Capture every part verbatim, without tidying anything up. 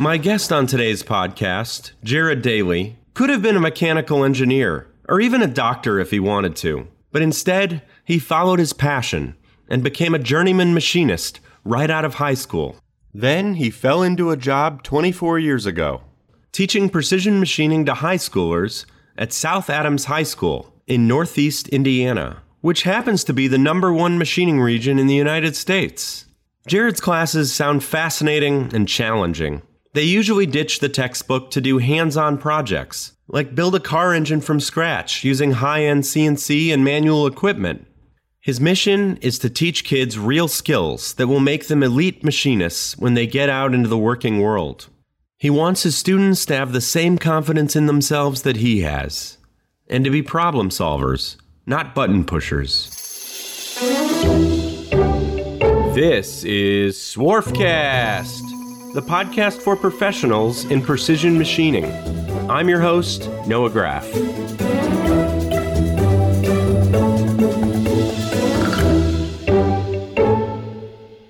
My guest on today's podcast, Jared Dailey, could have been a mechanical engineer or even a doctor if he wanted to. But instead, he followed his passion and became a journeyman machinist right out of high school. Then he fell into a job twenty-four years ago, teaching precision machining to high schoolers at South Adams High School in Northeast Indiana, which happens to be the number one machining region in the United States. Jared's classes sound fascinating and challenging. They usually ditch the textbook to do hands-on projects, like build a car engine from scratch using high-end C N C and manual equipment. His mission is to teach kids real skills that will make them elite machinists when they get out into the working world. He wants his students to have the same confidence in themselves that he has, and to be problem solvers, not button pushers. This is Swarfcast, the podcast for professionals in precision machining. I'm your host, Noah Graff.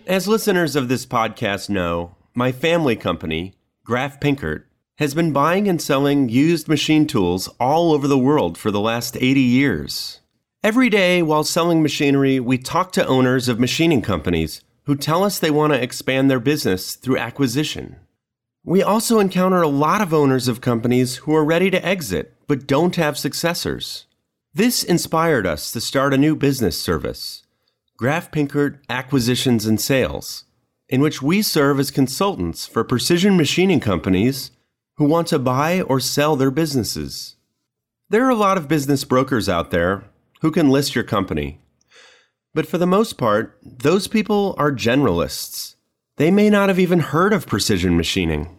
As listeners of this podcast know, my family company, Graff-Pinkert, has been buying and selling used machine tools all over the world for the last eighty years. Every day while selling machinery, we talk to owners of machining companies who tell us they want to expand their business through acquisition. We also encounter a lot of owners of companies who are ready to exit but don't have successors. This inspired us to start a new business service, Graff-Pinkert Acquisitions and Sales, in which we serve as consultants for precision machining companies who want to buy or sell their businesses. There are a lot of business brokers out there who can list your company, but for the most part, those people are generalists. They may not have even heard of precision machining.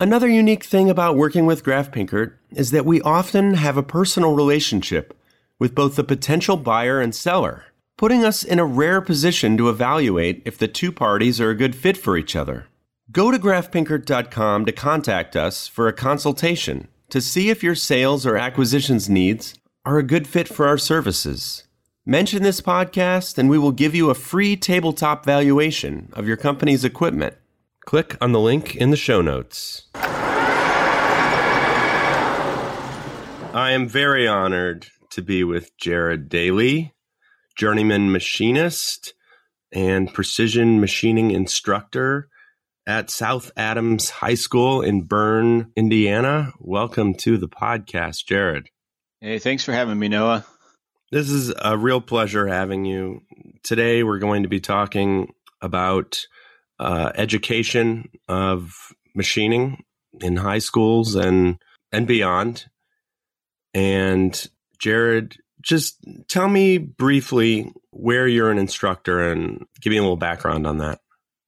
Another unique thing about working with Graff-Pinkert is that we often have a personal relationship with both the potential buyer and seller, putting us in a rare position to evaluate if the two parties are a good fit for each other. Go to Graff Pinkert dot com to contact us for a consultation to see if your sales or acquisitions needs are a good fit for our services. Mention this podcast and we will give you a free tabletop valuation of your company's equipment. Click on the link in the show notes. I am very honored to be with Jared Dailey, journeyman machinist and precision machining instructor at South Adams High School in Bern, Indiana. Welcome to the podcast, Jared. Hey, thanks for having me, Noah. This is a real pleasure having you. Today, we're going to be talking about uh, education of machining in high schools and, and beyond. And Jared, just tell me briefly where you're an instructor and give me a little background on that.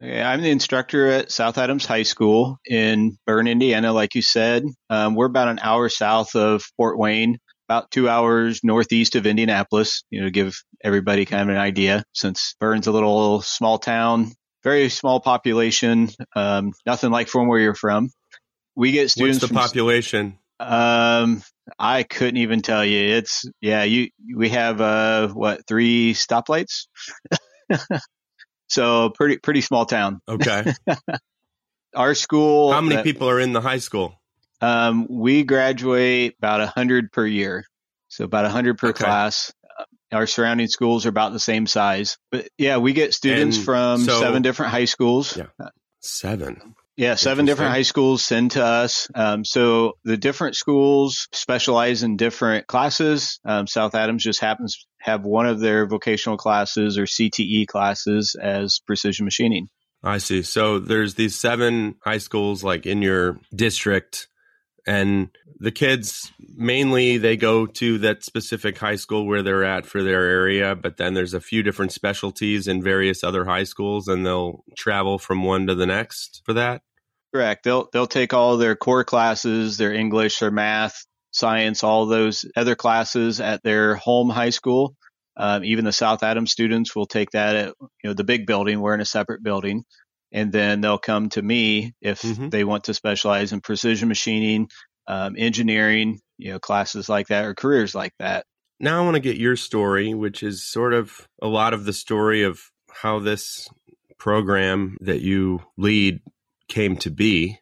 Yeah, I'm the instructor at South Adams High School in Bern, Indiana, like you said. Um, we're about an hour south of Fort Wayne, about two hours northeast of Indianapolis, you know, to give everybody kind of an idea, since Bern's a little small town, very small population, um, nothing like from where you're from. We get students. What's the from population? Um, I couldn't even tell you. It's yeah, you we have uh what three stoplights. So pretty pretty small town. Okay. Our school. How many uh, people are in the high school? Um, we graduate about a hundred per year, so about a hundred per okay. class. Our surrounding schools are about the same size, but yeah, we get students and from so, seven different high schools. Yeah. Seven. Yeah, seven different high schools send to us. Um, so the different schools specialize in different classes. Um, South Adams just happens to have one of their vocational classes or C T E classes as precision machining. I see. So there's these seven high schools like in your district, and the kids mainly they go to that specific high school where they're at for their area. But then there's a few different specialties in various other high schools, and they'll travel from one to the next for that. Correct. They'll they'll take all their core classes, their English, their math, science, all those other classes at their home high school. Um, even the South Adams students will take that at you know the big building. We're in a separate building, and then they'll come to me if mm-hmm. they want to specialize in precision machining, um, engineering, you know, classes like that or careers like that. Now I want to get your story, which is sort of a lot of the story of how this program that you lead came to be.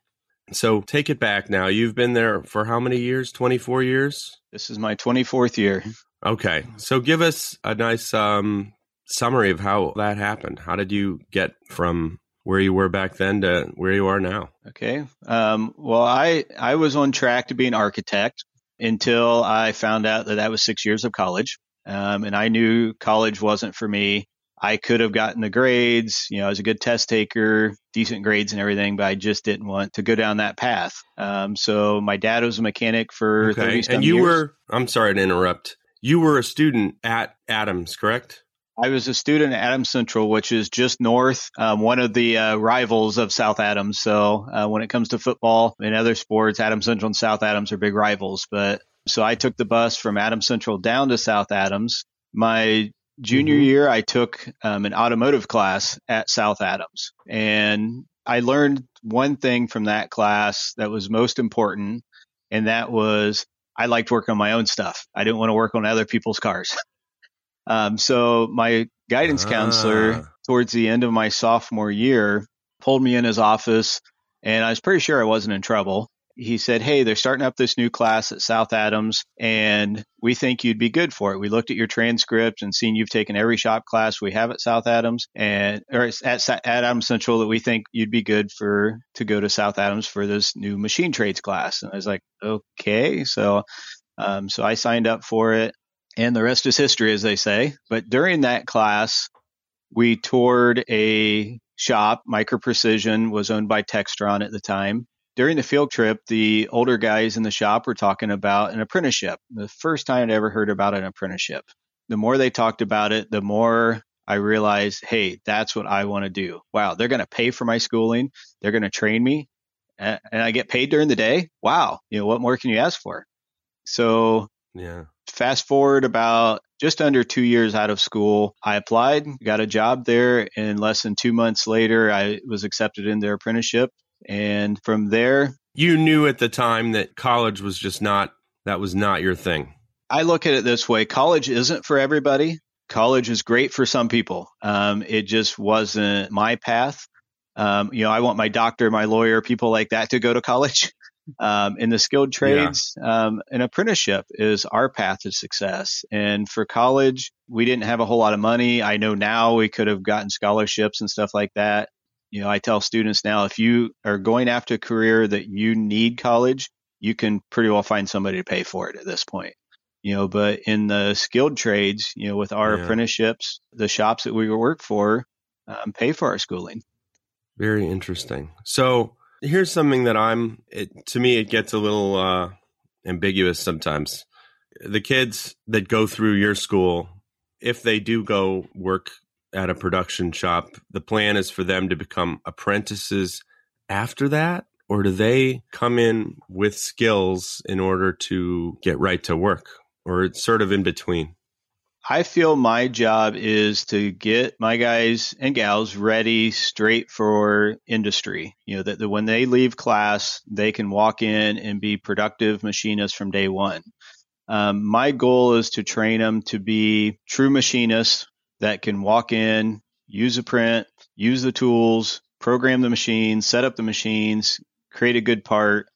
So take it back now. You've been there for how many years? twenty-four years? This is my twenty-fourth year. Okay. So give us a nice um, summary of how that happened. How did you get from where you were back then to where you are now? Okay. Um, well, I, I was on track to be an architect until I found out that that was six years of college. Um, and I knew college wasn't for me. I could have gotten the grades, you know, I was a good test taker, decent grades and everything, but I just didn't want to go down that path. Um, so my dad was a mechanic for okay. thirty years. And you years. were, I'm sorry to interrupt. You were a student at Adams, correct? I was a student at Adams Central, which is just north, um, one of the uh, rivals of South Adams. So uh, when it comes to football and other sports, Adams Central and South Adams are big rivals. But so I took the bus from Adams Central down to South Adams. My junior mm-hmm. year, I took um, an automotive class at South Adams. And I learned one thing from that class that was most important, and that was I liked working on my own stuff. I didn't want to work on other people's cars. Um, so my guidance ah. counselor towards the end of my sophomore year pulled me in his office, and I was pretty sure I wasn't in trouble. He said, hey, they're starting up this new class at South Adams, and we think you'd be good for it. We looked at your transcript and seen you've taken every shop class we have at South Adams and or at, at Adams Central, that we think you'd be good for to go to South Adams for this new machine trades class. And I was like, okay. So, um, so I signed up for it. And the rest is history, as they say. But during that class, we toured a shop. Micro Precision was owned by Textron at the time. During the field trip, the older guys in the shop were talking about an apprenticeship. The first time I'd ever heard about an apprenticeship. The more they talked about it, the more I realized, hey, that's what I want to do. Wow, they're going to pay for my schooling. They're going to train me. And I get paid during the day. Wow, you know, what more can you ask for? So, yeah. Fast forward about just under two years out of school, I applied, got a job there, and less than two months later, I was accepted in their apprenticeship. And from there... You knew at the time that college was just not, that was not your thing. I look at it this way. College isn't for everybody. College is great for some people. Um, it just wasn't my path. Um, you know, I want my doctor, my lawyer, people like that to go to college. Um, in the skilled trades, yeah. um, an apprenticeship is our path to success. And for college, we didn't have a whole lot of money. I know now we could have gotten scholarships and stuff like that. You know, I tell students now, if you are going after a career that you need college, you can pretty well find somebody to pay for it at this point. You know, but in the skilled trades, you know, with our yeah. apprenticeships, the shops that we work for um, pay for our schooling. Very interesting. So, here's something that I'm, it, to me, it gets a little uh, ambiguous sometimes. The kids that go through your school, if they do go work at a production shop, the plan is for them to become apprentices after that, or do they come in with skills in order to get right to work, or it's sort of in between? I feel my job is to get my guys and gals ready straight for industry, you know, that, that when they leave class, they can walk in and be productive machinists from day one. Um, my goal is to train them to be true machinists that can walk in, use a print, use the tools, program the machines, set up the machines, create a good part.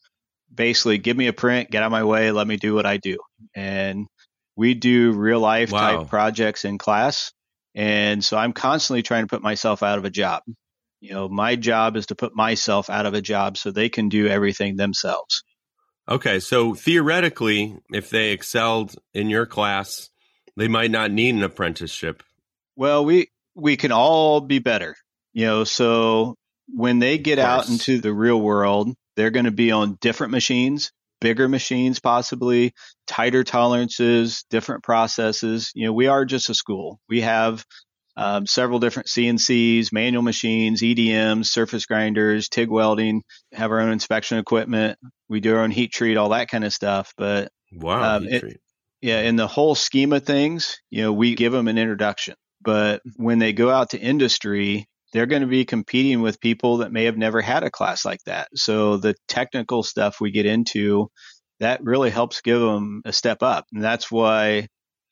Basically, give me a print, get out of my way, let me do what I do. And we do real life wow. type projects in class. And so I'm constantly trying to put myself out of a job. You know, my job is to put myself out of a job so they can do everything themselves. Okay. So theoretically, if they excelled in your class, they might not need an apprenticeship. Well, we, we can all be better, you know, so when they get out into the real world, they're going to be on different machines, bigger machines, possibly tighter tolerances, different processes. You know, we are just a school. We have um, several different C N Cs, manual machines, E D Ms, surface grinders, TIG welding, have our own inspection equipment. We do our own heat treat, all that kind of stuff. But wow, um, it, yeah, in the whole scheme of things, you know, we give them an introduction. But when they go out to industry, they're going to be competing with people that may have never had a class like that. So the technical stuff we get into, that really helps give them a step up. And that's why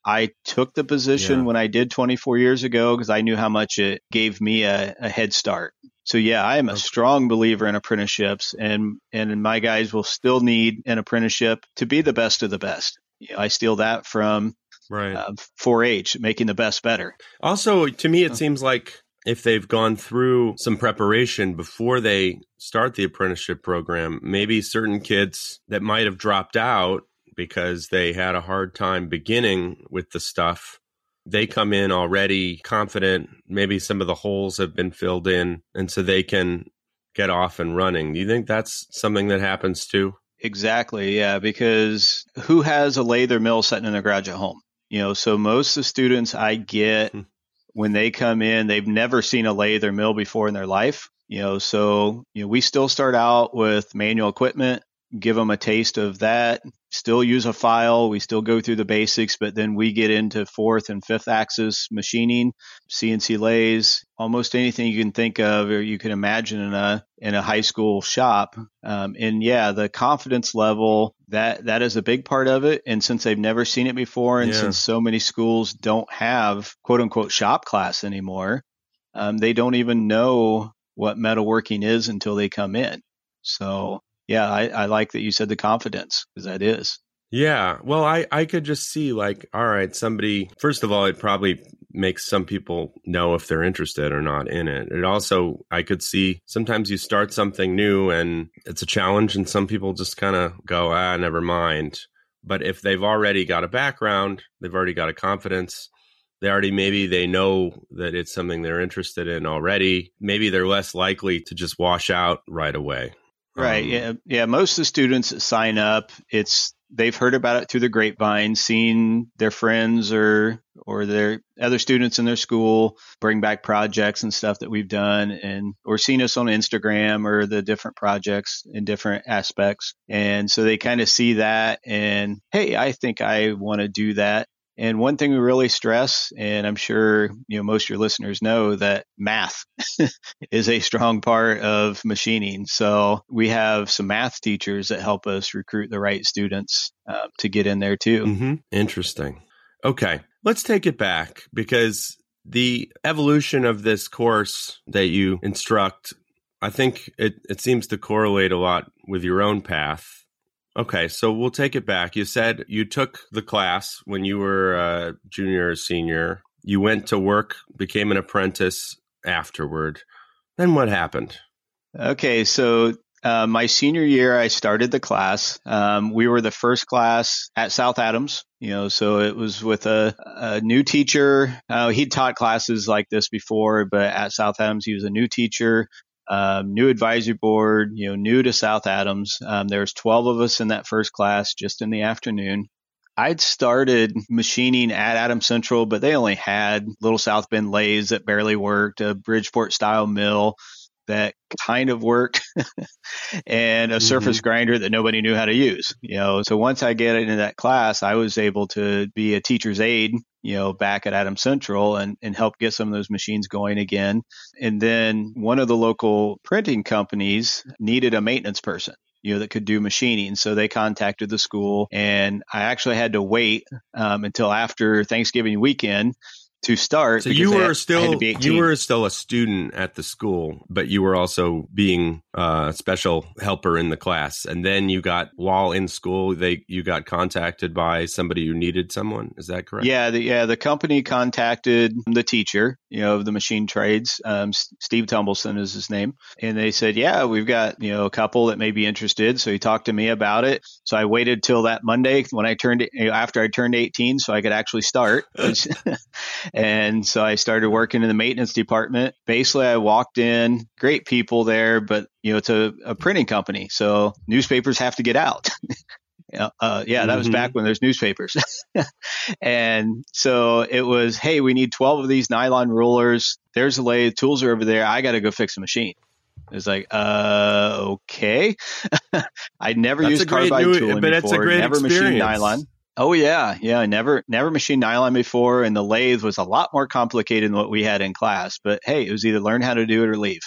I took the position yeah. when I did twenty-four years ago because I knew how much it gave me a, a head start. So yeah, I am a strong believer in apprenticeships, and, and my guys will still need an apprenticeship to be the best of the best. You know, I steal that from right. uh, four H, making the best better. Also, to me, it seems like if they've gone through some preparation before they start the apprenticeship program, maybe certain kids that might have dropped out because they had a hard time beginning with the stuff, they come in already confident. Maybe some of the holes have been filled in, and so they can get off and running. Do you think that's something that happens too? Exactly. Yeah. Because who has a lathe mill sitting in their garage at home? You know, so most of the students I get mm-hmm. when they come in, they've never seen a lathe or mill before in their life. You know, so you know, we still start out with manual equipment, give them a taste of that, still use a file. We still go through the basics, but then we get into fourth and fifth axis machining, C N C lathes, almost anything you can think of or you can imagine in a in a high school shop. Um, and yeah, the confidence level, that that is a big part of it. And since they've never seen it before, and yeah. since so many schools don't have quote unquote shop class anymore, um, they don't even know what metalworking is until they come in. So yeah, I, I like that you said the confidence, because that is. Yeah. Well, I, I could just see like, all right, somebody, first of all, it probably makes some people know if they're interested or not in it. It also, I could see sometimes you start something new and it's a challenge and some people just kind of go, ah, never mind. But if they've already got a background, they've already got a confidence, they already, maybe they know that it's something they're interested in already. Maybe they're less likely to just wash out right away. Right. Um, yeah. Yeah. Most of the students that sign up, it's they've heard about it through the grapevine, seen their friends or or their other students in their school bring back projects and stuff that we've done, and or seen us on Instagram or the different projects in different aspects. And so they kind of see that and, hey, I think I want to do that. And one thing we really stress, and I'm sure you know most of your listeners know, that math is a strong part of machining. So we have some math teachers that help us recruit the right students uh, to get in there too. Mm-hmm. Interesting. Okay, let's take it back, because the evolution of this course that you instruct, I think it, it seems to correlate a lot with your own path. Okay, so we'll take it back. You said you took the class when you were a junior or senior. You went to work, became an apprentice afterward. Then what happened? Okay, so uh, my senior year, I started the class. Um, we were the first class at South Adams, you know, so it was with a, a new teacher. Uh, he'd taught classes like this before, but at South Adams, he was a new teacher. Um, new advisory board, you know, new to South Adams. Um, there was twelve of us in that first class just in the afternoon. I'd started machining at Adams Central, but they only had little South Bend lathes that barely worked, a Bridgeport style mill that kind of worked, and a mm-hmm. surface grinder that nobody knew how to use. You know, so once I get into that class, I was able to be a teacher's aide, you know, back at Adams Central and, and help get some of those machines going again. And then one of the local printing companies needed a maintenance person, you know, that could do machining. So they contacted the school, and I actually had to wait um, until after Thanksgiving weekend to start. So you were had, still you were still a student at the school, but you were also being uh, a special helper in the class. And then you got, while in school, they you got contacted by somebody who needed someone. Is that correct? Yeah, the, yeah. The company contacted the teacher, you know, of the machine trades. Um, Steve Tumbleson is his name, and they said, "Yeah, we've got you know a couple that may be interested." So he talked to me about it. So I waited till that Monday when I turned you know, after I turned eighteen, so I could actually start. And so I started working in the maintenance department. Basically, I walked in, great people there, but you know, it's a, a printing company, so newspapers have to get out. uh, yeah, that mm-hmm. was back when there's newspapers. And so it was, hey, we need twelve of these nylon rulers. There's a lathe, tools are over there. I got to go fix a machine. It's like, uh, okay. I never that's used carbide new, tooling but before. It's a great never experience. Machined nylon. Oh, yeah. Yeah. I never, never machined nylon before. And the lathe was a lot more complicated than what we had in class. But hey, it was either learn how to do it or leave.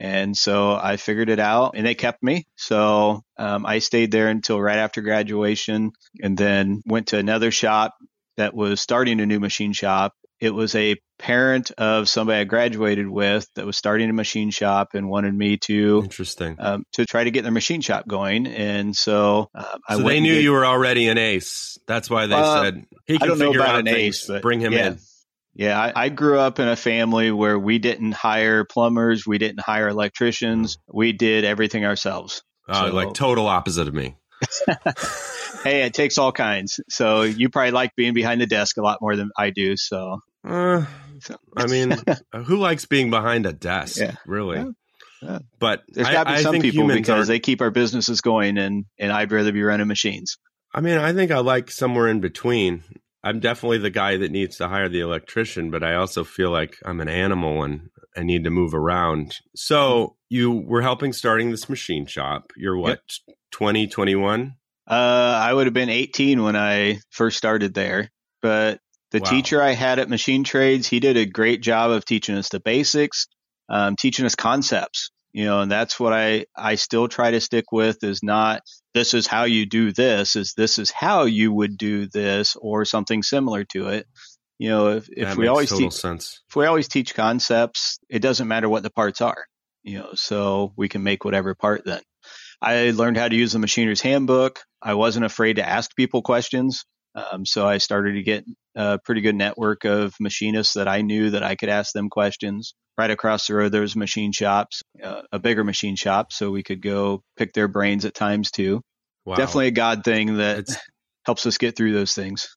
And so I figured it out, and they kept me. So um, I stayed there until right after graduation, and then went to another shop that was starting a new machine shop. It was a parent of somebody I graduated with that was starting a machine shop and wanted me to interesting um, to try to get their machine shop going. And so uh, I so they knew did, you were already an ace. That's why they uh, said he can figure out an ace, but bring him yeah. in. Yeah, I, I grew up in a family where we didn't hire plumbers, we didn't hire electricians, we did everything ourselves. Oh, so, like total opposite of me. Hey, it takes all kinds. So you probably like being behind the desk a lot more than I do. So, uh, I mean, who likes being behind a desk, yeah. really? Yeah. Yeah. But there's got to be some people because they keep our businesses going, and and I'd rather be running machines. I mean, I think I like somewhere in between. I'm definitely the guy that needs to hire the electrician, but I also feel like I'm an animal and I need to move around. So you were helping starting this machine shop. You're what, yep. twenty, twenty-one? Uh, I would have been eighteen when I first started there. But the wow. teacher I had at Machine Trades, he did a great job of teaching us the basics, um, teaching us concepts. You know, and that's what I, I still try to stick with is not this is how you do this, is this is how you would do this or something similar to it. You know, if, if we always teach sense. if we always teach concepts, it doesn't matter what the parts are, you know, so we can make whatever part then. I learned how to use the machiner's handbook. I wasn't afraid to ask people questions. Um, so I started to get a pretty good network of machinists that I knew that I could ask them questions. Right across the road, there was machine shops, uh, a bigger machine shop, so we could go pick their brains at times too. Wow. Definitely a God thing that it's, helps us get through those things.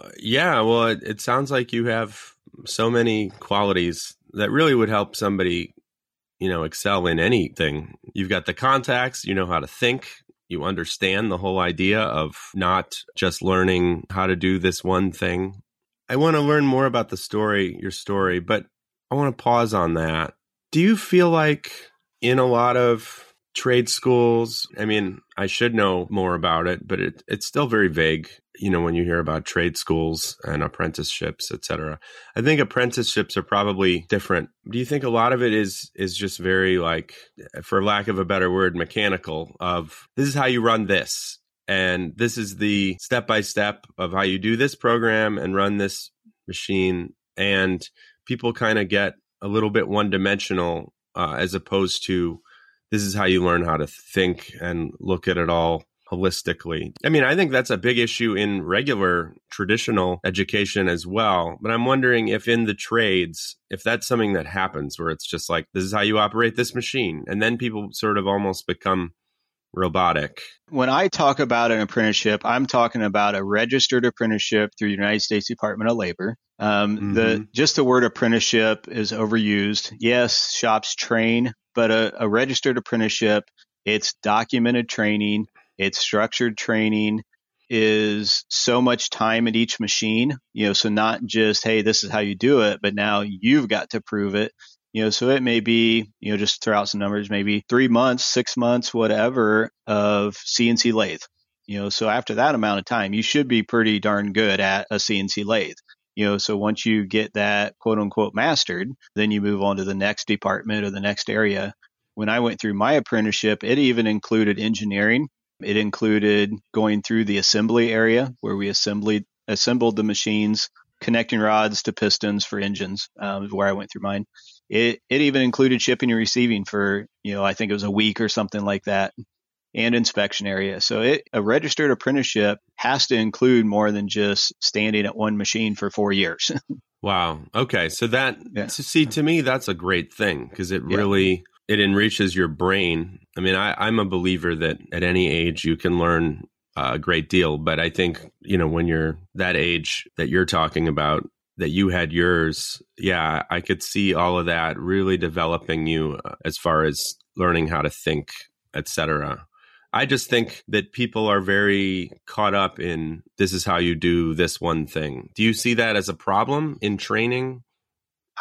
uh, yeah, well, it, it sounds like you have so many qualities that really would help somebody, you know, excel in anything. You've got the contacts, you know how to think. You understand the whole idea of not just learning how to do this one thing. I want to learn more about the story, your story, but I want to pause on that. Do you feel like in a lot of trade schools, I mean, I should know more about it, but it, it's still very vague, you know, when you hear about trade schools and apprenticeships, et cetera. I think apprenticeships are probably different. Do you think a lot of it is is just very like, for lack of a better word, mechanical of this is how you run this. And this is the step-by-step of how you do this program and run this machine. And people kind of get a little bit one-dimensional uh, as opposed to this is how you learn how to think and look at it all holistically. I mean, I think that's a big issue in regular traditional education as well. But I'm wondering if in the trades, if that's something that happens where it's just like, this is how you operate this machine. And then people sort of almost become robotic. When I talk about an apprenticeship, I'm talking about a registered apprenticeship through the United States Department of Labor. Um, mm-hmm. the just the word apprenticeship is overused. Yes, shops train, but a, a registered apprenticeship, it's documented training. It's structured training is so much time at each machine, you know, so not just, hey, this is how you do it, but now you've got to prove it, you know, so it may be, you know, just throw out some numbers, maybe three months, six months, whatever of C N C lathe, you know, so after that amount of time, you should be pretty darn good at a C N C lathe. You know, so once you get that quote unquote mastered, then you move on to the next department or the next area. When I went through my apprenticeship, it even included engineering. It included going through the assembly area where we assembled assembled the machines, connecting rods to pistons for engines, um, where I went through mine. It it even included shipping and receiving for, you know, I think it was a week or something like that, and inspection area. So it, a registered apprenticeship has to include more than just standing at one machine for four years. Wow. Okay. So that, yeah. so see, to me, that's a great thing because it yeah. really... it enriches your brain. I mean, I, I'm a believer that at any age you can learn a great deal. But I think, you know, when you're that age that you're talking about, that you had yours, yeah, I could see all of that really developing you as far as learning how to think, et cetera. I just think that people are very caught up in this is how you do this one thing. Do you see that as a problem in training?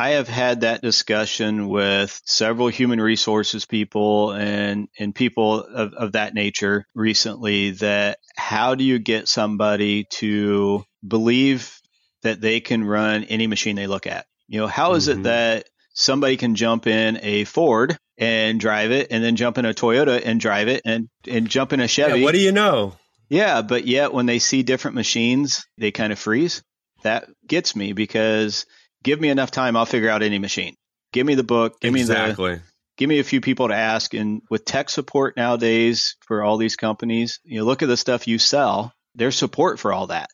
I have had that discussion with several human resources people and, and people of, of that nature recently that how do you get somebody to believe that they can run any machine they look at? You know, how is mm-hmm. it that somebody can jump in a Ford and drive it and then jump in a Toyota and drive it and, and jump in a Chevy? Yeah, what do you know? Yeah, but yet when they see different machines, they kind of freeze. That gets me, because give me enough time, I'll figure out any machine. Give me the book. Give exactly. me the, give me a few people to ask. And with tech support nowadays for all these companies, you know, look at the stuff you sell. There's support for all that.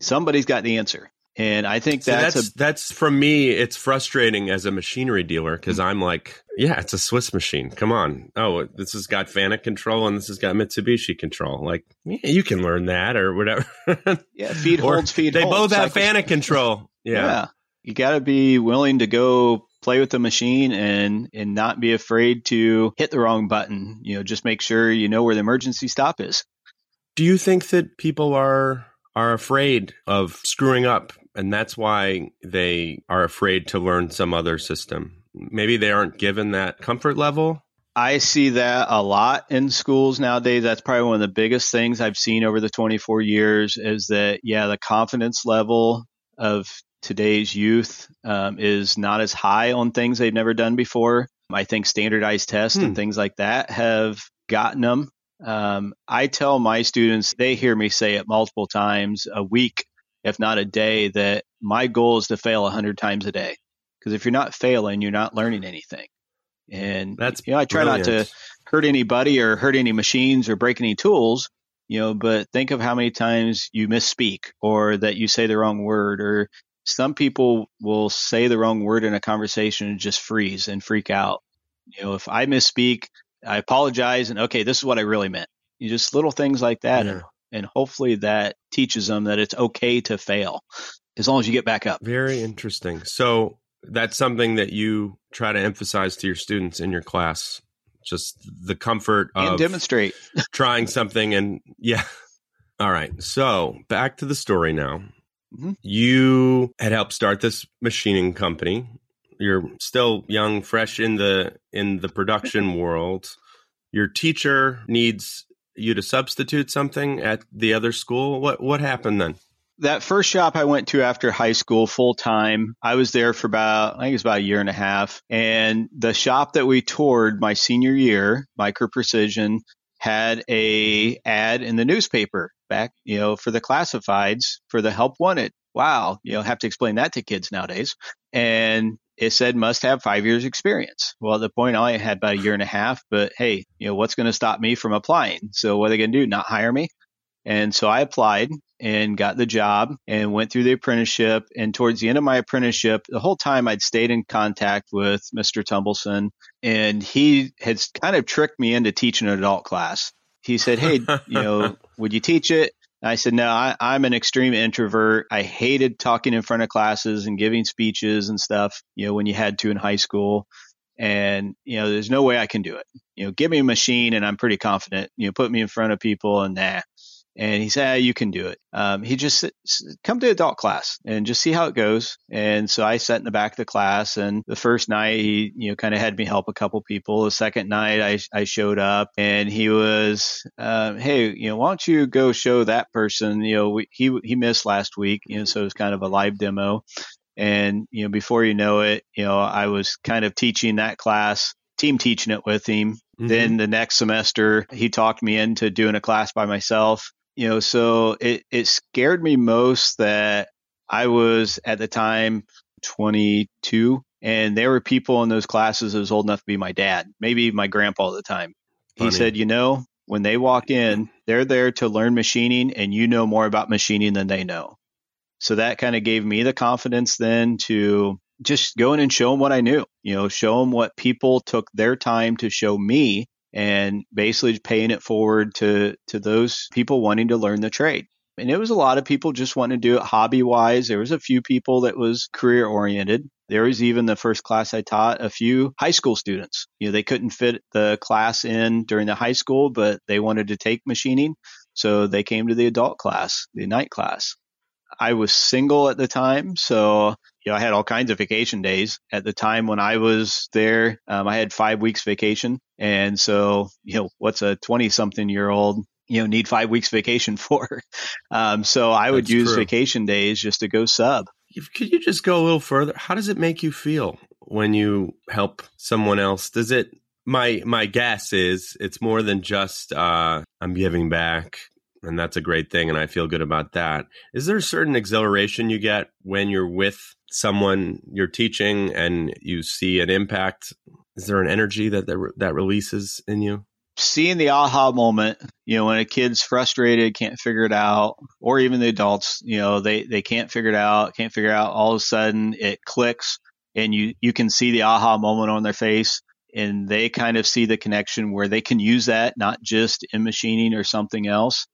Somebody's got the answer. And I think that's, so that's, a, that's for me, it's frustrating as a machinery dealer, because mm-hmm. I'm like, yeah, it's a Swiss machine. Come on. Oh, this has got Fanuc control and this has got Mitsubishi control. Like, yeah, you can learn that or whatever. Yeah, feed holds, feed they holds. They both have Fanuc control. Yeah. yeah. You got to be willing to go play with the machine and and not be afraid to hit the wrong button. You know, just make sure you know where the emergency stop is. Do you think that people are are afraid of screwing up? And that's why they are afraid to learn some other system. Maybe they aren't given that comfort level. I see that a lot in schools nowadays. That's probably one of the biggest things I've seen over the twenty-four years is that, yeah, the confidence level of today's youth um, is not as high on things they've never done before. I think standardized tests hmm. and things like that have gotten them. Um, I tell my students, they hear me say it multiple times a week, if not a day, that my goal is to fail one hundred times a day. Because if you're not failing, you're not learning anything. And that's, you know, I try brilliant. not to hurt anybody or hurt any machines or break any tools, you know, but think of how many times you misspeak or that you say the wrong word. Or some people will say the wrong word in a conversation and just freeze and freak out. You know, if I misspeak, I apologize and, okay, this is what I really meant. You just little things like that. Yeah. And, and hopefully that teaches them that it's okay to fail as long as you get back up. Very interesting. So that's something that you try to emphasize to your students in your class, just the comfort of and demonstrate trying something. And yeah. All right. So back to the story now. Mm-hmm. You had helped start this machining company. You're still young, fresh in the in the production world. Your teacher needs you to substitute something at the other school. What what happened then? That first shop I went to after high school full time, I was there for about, I think it was about a year and a half. And the shop that we toured my senior year, Micro Precision, had a ad in the newspaper back, you know, for the classifieds for the help wanted. Wow. You know, have to explain that to kids nowadays. And it said must have five years experience. Well, at the point I had about a year and a half, but hey, you know, what's going to stop me from applying? So what are they going to do? Not hire me? And so I applied and got the job and went through the apprenticeship. And towards the end of my apprenticeship, the whole time I'd stayed in contact with Mister Tumbleson, and he had kind of tricked me into teaching an adult class. He said, hey, you know, would you teach it? I said, no, I, I'm an extreme introvert. I hated talking in front of classes and giving speeches and stuff, you know, when you had to in high school. And, you know, there's no way I can do it. You know, give me a machine and I'm pretty confident. You know, put me in front of people and nah. And he said, ah, you can do it. Um, he just said, come to adult class and just see how it goes. And so I sat in the back of the class. And the first night, he, you know, kind of had me help a couple people. The second night, I I showed up and he was, um, hey, you know, why don't you go show that person? You know, we, he he missed last week, you know, so it was kind of a live demo. And you know, before you know it, you know, I was kind of teaching that class, team teaching it with him. Mm-hmm. Then the next semester, he talked me into doing a class by myself. You know, so it, it scared me most that I was at the time twenty-two and there were people in those classes that was old enough to be my dad, maybe my grandpa at the time. Funny. He said, you know, when they walk in, they're there to learn machining and you know more about machining than they know. So that kind of gave me the confidence then to just go in and show them what I knew, you know, show them what people took their time to show me. And basically paying it forward to to those people wanting to learn the trade. And it was a lot of people just wanting to do it hobby-wise. There was a few people that was career-oriented. There was even the first class I taught, a few high school students. You know, they couldn't fit the class in during the high school, but they wanted to take machining. So they came to the adult class, the night class. I was single at the time, so you know, I had all kinds of vacation days. At the time when I was there, um, I had five weeks vacation. And so, you know, what's a twenty-something-year-old, you know, need five weeks vacation for? Um, so I would That's use true. vacation days just to go sub. Could you just go a little further? How does it make you feel when you help someone else? Does it, my, my guess is it's more than just uh, I'm giving back. and that's a great thing, and I feel good about that. Is there a certain exhilaration you get when you're with someone you're teaching and you see an impact? Is there an energy that that, re- that releases in you? Seeing the aha moment, you know, when a kid's frustrated, can't figure it out, or even the adults, you know, they, they can't figure it out, can't figure it out. All of a sudden it clicks and you, you can see the aha moment on their face and they kind of see the connection where they can use that, not just in machining or something else.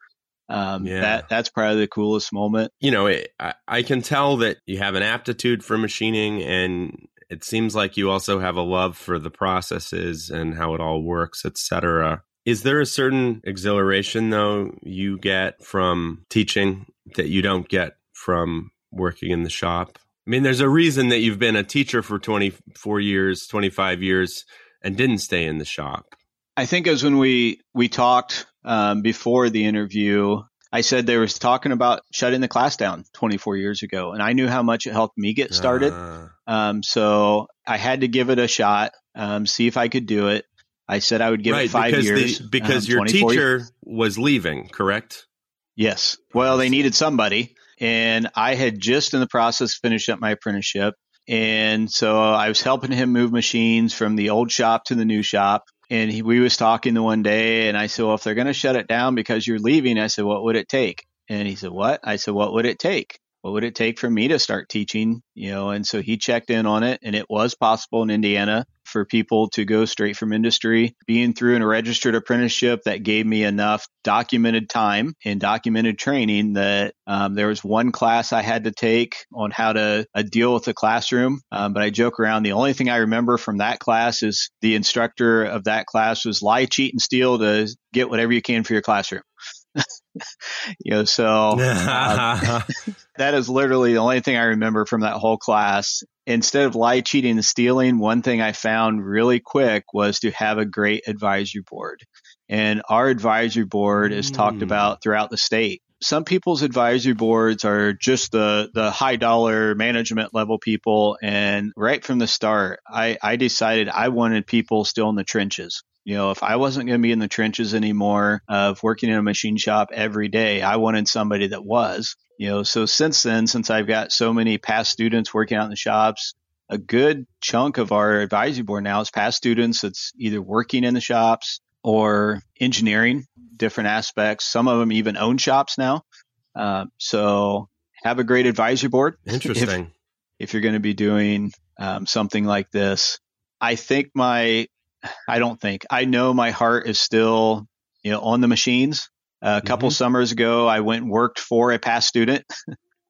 Um, yeah. that, that's probably the coolest moment. You know, it, I, I can tell that you have an aptitude for machining, and it seems like you also have a love for the processes and how it all works, et cetera. Is there a certain exhilaration, though, you get from teaching that you don't get from working in the shop? I mean, there's a reason that you've been a teacher for twenty-four years, twenty-five years, and didn't stay in the shop. I think it was when we, we talked um, before the interview, I said they were talking about shutting the class down twenty-four years ago, and I knew how much it helped me get started. Uh. Um, so I had to give it a shot, um, see if I could do it. I said I would give right, it five because years. The, because um, your teacher years. was leaving, correct? Yes. Well, they needed somebody, and I had just in the process finished up my apprenticeship. And so I was helping him move machines from the old shop to the new shop. And he, we was talking the one day, and I said, well, if they're going to shut it down because you're leaving, I said, what would it take? And he said, what? I said, what would it take? What would it take for me to start teaching? You know, and so he checked in on it, and it was possible in Indiana for people to go straight from industry. Being through in a registered apprenticeship, that gave me enough documented time and documented training that um, there was one class I had to take on how to uh, deal with the classroom. Um, but I joke around. The only thing I remember from that class is the instructor of that class was lie, cheat, and steal to get whatever you can for your classroom. You know, so uh, that is literally the only thing I remember from that whole class. Instead of lie, cheating, and stealing, one thing I found really quick was to have a great advisory board. And our advisory board is mm. talked about throughout the state. Some people's advisory boards are just the, the high dollar management level people. And right from the start, I, I decided I wanted people still in the trenches. You know, if I wasn't going to be in the trenches anymore of working in a machine shop every day, I wanted somebody that was, you know. So since then, since I've got so many past students working out in the shops, a good chunk of our advisory board now is past students that's either working in the shops or engineering different aspects. Some of them even own shops now. Uh, so have a great advisory board. Interesting. If, if you're going to be doing um, something like this, I think my I don't think. I know my heart is still, you know, on the machines. Uh, a couple mm-hmm. summers ago, I went and worked for a past student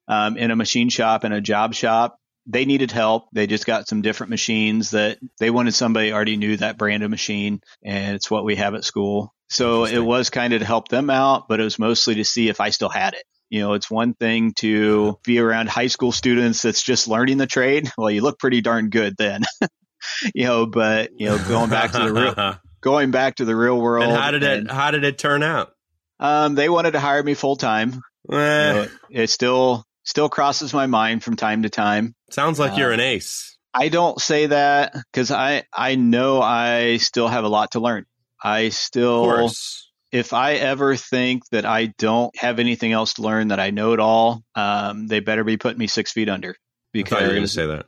um, in a machine shop and a job shop. They needed help. They just got some different machines that they wanted somebody already knew that brand of machine, and it's what we have at school. So it was kind of to help them out, but it was mostly to see if I still had it. You know, it's one thing to be around high school students that's just learning the trade. Well, you look pretty darn good then. You know, but you know, going back to the real, going back to the real world. And how did it? And, how did it turn out? Um, they wanted to hire me full time. Eh. You know, it still still crosses my mind from time to time. Sounds like uh, you're an ace. I don't say that because I I know I still have a lot to learn. I still, of course. If I ever think that I don't have anything else to learn, that I know it all, um, they better be putting me six feet under. Because I thought you were going to say that.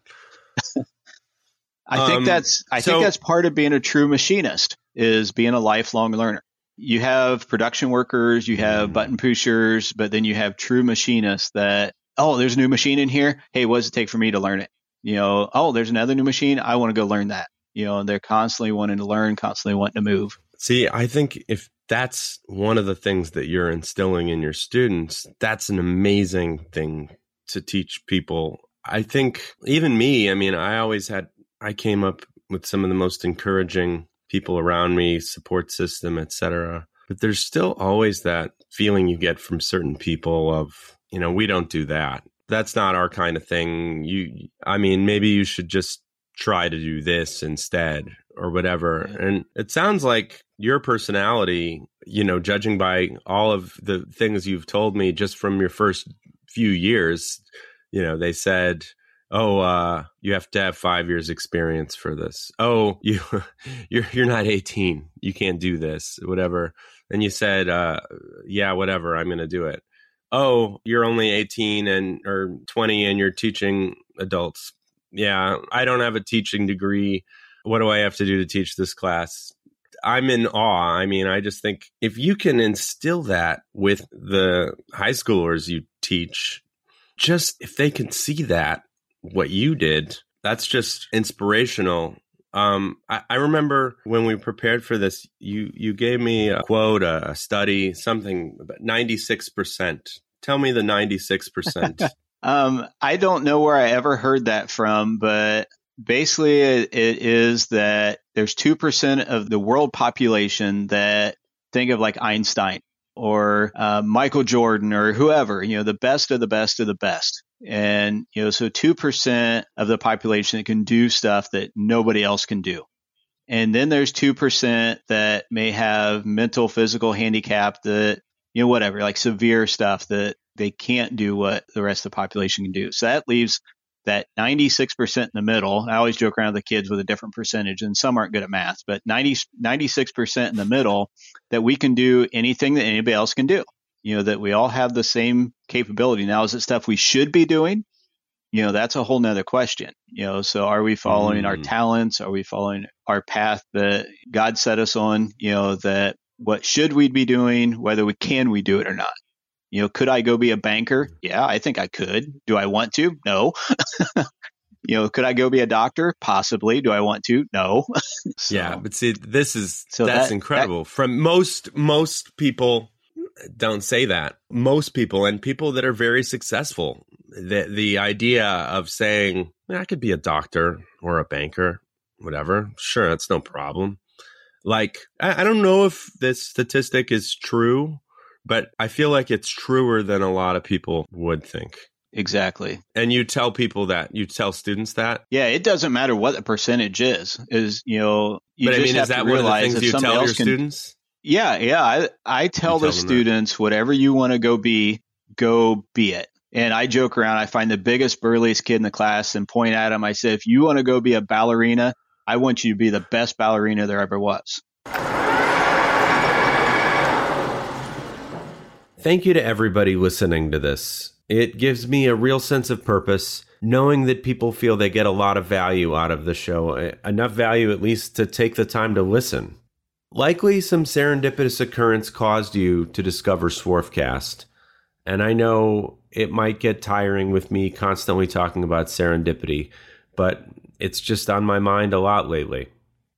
I think um, that's I so, think that's part of being a true machinist is being a lifelong learner. You have production workers, you have button pushers, but then you have true machinists that, oh, there's a new machine in here. Hey, what does it take for me to learn it? You know, oh, there's another new machine. I want to go learn that. You know, and they're constantly wanting to learn, constantly wanting to move. See, I think if that's one of the things that you're instilling in your students, that's an amazing thing to teach people. I think even me, I mean, I always had I came up with some of the most encouraging people around me, support system, et cetera. But there's still always that feeling you get from certain people of, you know, we don't do that. That's not our kind of thing. You, I mean, maybe you should just try to do this instead or whatever. Yeah. And it sounds like your personality, you know, judging by all of the things you've told me just from your first few years, you know, they said oh, uh, you have to have five years experience for this. Oh, you, you're you're not eighteen. You can't do this, whatever. And you said, uh, yeah, whatever, I'm going to do it. Oh, you're only eighteen and or twenty and you're teaching adults. Yeah, I don't have a teaching degree. What do I have to do to teach this class? I'm in awe. I mean, I just think if you can instill that with the high schoolers you teach, just if they can see that, what you did, that's just inspirational. Um, I, I remember when we prepared for this, you, you gave me a quote, a study, something about ninety-six percent. Tell me the ninety-six percent. um, I don't know where I ever heard that from, but basically it, it is that there's two percent of the world population that think of like Einstein or uh, Michael Jordan or whoever, you know, the best of the best of the best. And, you know, so two percent of the population that can do stuff that nobody else can do. And then there's two percent that may have mental, physical handicap that, you know, whatever, like severe stuff that they can't do what the rest of the population can do. So that leaves that ninety-six percent in the middle. I always joke around with the kids with a different percentage, and some aren't good at math, but ninety, ninety-six percent in the middle that we can do anything that anybody else can do. You know, that we all have the same capability. Now, is it stuff we should be doing? You know, that's a whole nother question. You know, so are we following mm. our talents? Are we following our path that God set us on? You know, that what should we be doing, whether we can we do it or not? You know, could I go be a banker? Yeah, I think I could. Do I want to? No. You know, could I go be a doctor? Possibly. Do I want to? No. So, yeah, but see, this is, so that's that, incredible. That, From most, most people... don't say that. Most people and people that are very successful, the the idea of saying, I could be a doctor or a banker, whatever. Sure, that's no problem. Like, I, I don't know if this statistic is true, but I feel like it's truer than a lot of people would think. Exactly. And you tell people that, you tell students that? Yeah, it doesn't matter what the percentage is, is, you know, you but just I mean, have is that to one of the things you tell your can- students? Yeah, yeah. I, I tell, tell the students, that. Whatever you want to go be, go be it. And I joke around. I find the biggest, burliest kid in the class and point at him. I say, if you want to go be a ballerina, I want you to be the best ballerina there ever was. Thank you to everybody listening to this. It gives me a real sense of purpose, knowing that people feel they get a lot of value out of the show, enough value at least to take the time to listen. Likely some serendipitous occurrence caused you to discover Swarfcast, and I know it might get tiring with me constantly talking about serendipity, but it's just on my mind a lot lately.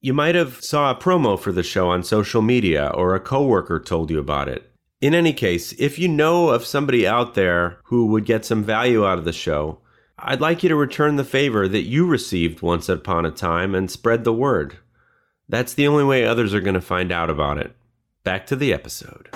You might have saw a promo for the show on social media, or a coworker told you about it. In any case, if you know of somebody out there who would get some value out of the show, I'd like you to return the favor that you received once upon a time and spread the word. That's the only way others are going to find out about it. Back to the episode.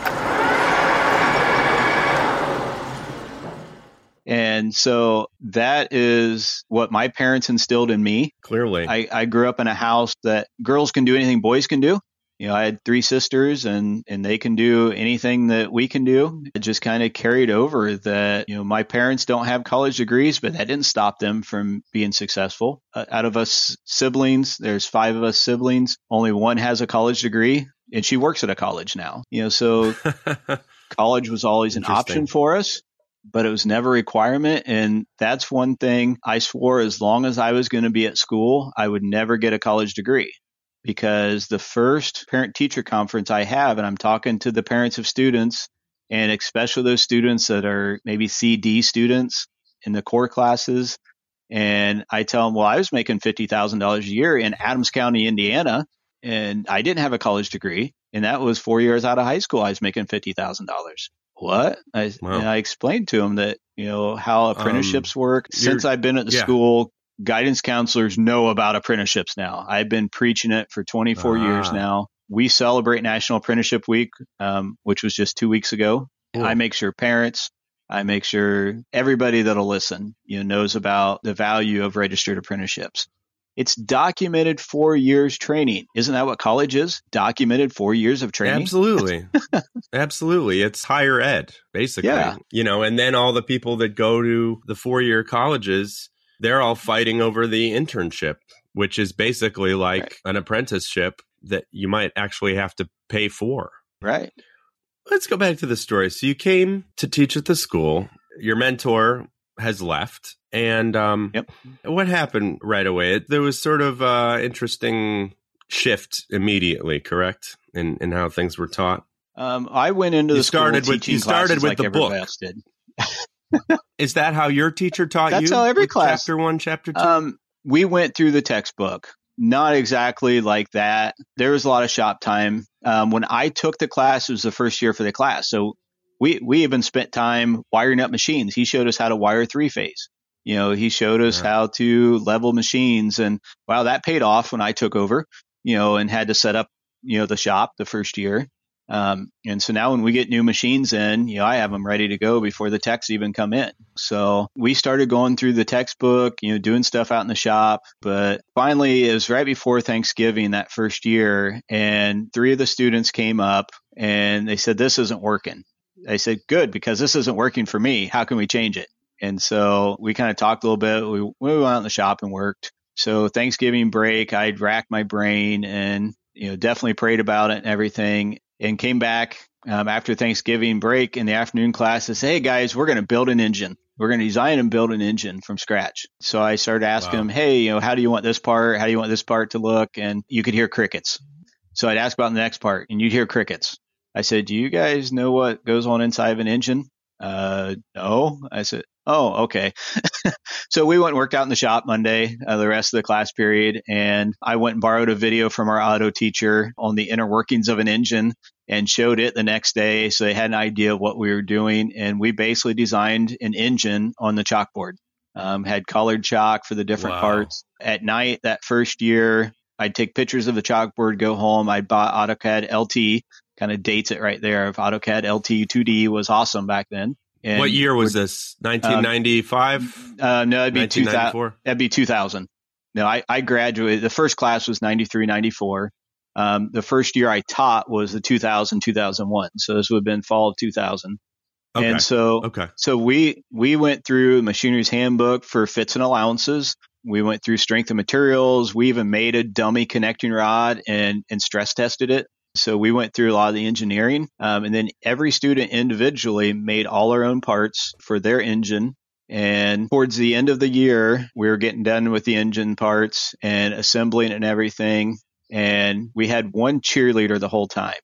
And so that is what my parents instilled in me. Clearly. I, I grew up in a house that girls can do anything boys can do. You know, I had three sisters and, and they can do anything that we can do. It just kind of carried over that, you know, my parents don't have college degrees, but that didn't stop them from being successful. Uh, out of us siblings, there's five of us siblings. Only one has a college degree and she works at a college now. You know, so college was always an option for us, but it was never a requirement. And that's one thing I swore, as long as I was going to be at school, I would never get a college degree. Because the first parent-teacher conference I have, and I'm talking to the parents of students, and especially those students that are maybe C D students in the core classes, and I tell them, well, I was making fifty thousand dollars a year in Adams County, Indiana, and I didn't have a college degree, and that was four years out of high school. I was making fifty thousand dollars. What? I, wow. And I explained to them that, you know, how apprenticeships um, work. Since I've been at the yeah. school, guidance counselors know about apprenticeships now. I've been preaching it for twenty-four ah. years now. We celebrate National Apprenticeship Week, um, which was just two weeks ago. Cool. I make sure parents, I make sure everybody that'll listen, you know, knows about the value of registered apprenticeships. It's documented four years training. Isn't that what college is? Documented four years of training? Absolutely. Absolutely. It's higher ed, basically. Yeah. You know, and then all the people that go to the four-year colleges they're all fighting over the internship, which is basically like right. an apprenticeship that you might actually have to pay for. Right. Let's go back to the story. So you came to teach at the school. Your mentor has left. And um, yep. what happened right away? There was sort of an interesting shift immediately, correct? In, in how things were taught? Um, I went into you the school with, teaching you started with like the book. Else did. Is that how your teacher taught That's you? That's how every class. Chapter one, chapter two? Um, we went through the textbook. Not exactly like that. There was a lot of shop time. Um, when I took the class, it was the first year for the class. So we, we even spent time wiring up machines. He showed us how to wire three-phase. You know, he showed us yeah. how to level machines. And wow, that paid off when I took over, you know, and had to set up, you know, the shop the first year. Um, and so now when we get new machines in, you know, I have them ready to go before the techs even come in. So we started going through the textbook, you know, doing stuff out in the shop. But finally, it was right before Thanksgiving that first year. And three of the students came up and they said, this isn't working. I said, good, because this isn't working for me. How can we change it? And so we kind of talked a little bit. We, we went out in the shop and worked. So Thanksgiving break, I'd racked my brain and, you know, definitely prayed about it and everything. And came back um, after Thanksgiving break in the afternoon class and said, hey, guys, we're going to build an engine. We're going to design and build an engine from scratch. So I started asking wow. them, hey, you know, how do you want this part? How do you want this part to look? And you could hear crickets. So I'd ask about the next part and you'd hear crickets. I said, do you guys know what goes on inside of an engine? Uh, no. I said, oh, okay. So we went and worked out in the shop Monday, uh, the rest of the class period. And I went and borrowed a video from our auto teacher on the inner workings of an engine and showed it the next day. So they had an idea of what we were doing. And we basically designed an engine on the chalkboard, um, had colored chalk for the different wow. parts. At night that first year, I'd take pictures of the chalkboard, go home. I bought AutoCAD L T, kind of dates it right there. If AutoCAD L T two D was awesome back then. And what year was this? nineteen ninety-five? Um, uh, no, that'd be two thousand. That'd be two thousand. No, I, I graduated. The first class was ninety-three, ninety-four. Um, the first year I taught was the two thousand, two thousand one. So this would have been fall of two thousand. Okay. And so, okay. so we, we went through Machinery's Handbook for fits and allowances. We went through strength of materials. We even made a dummy connecting rod and, and stress tested it. So we went through a lot of the engineering, um, and then every student individually made all our own parts for their engine. And towards the end of the year, we were getting done with the engine parts and assembling and everything. And we had one cheerleader the whole time.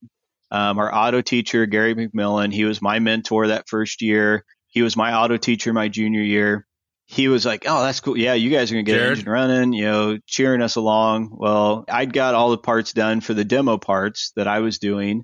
Um, our auto teacher, Gary McMillan, he was my mentor that first year. He was my auto teacher my junior year. He was like, oh, that's cool. Yeah, you guys are going to get Jared. An engine running, you know, cheering us along. Well, I'd got all the parts done for the demo parts that I was doing,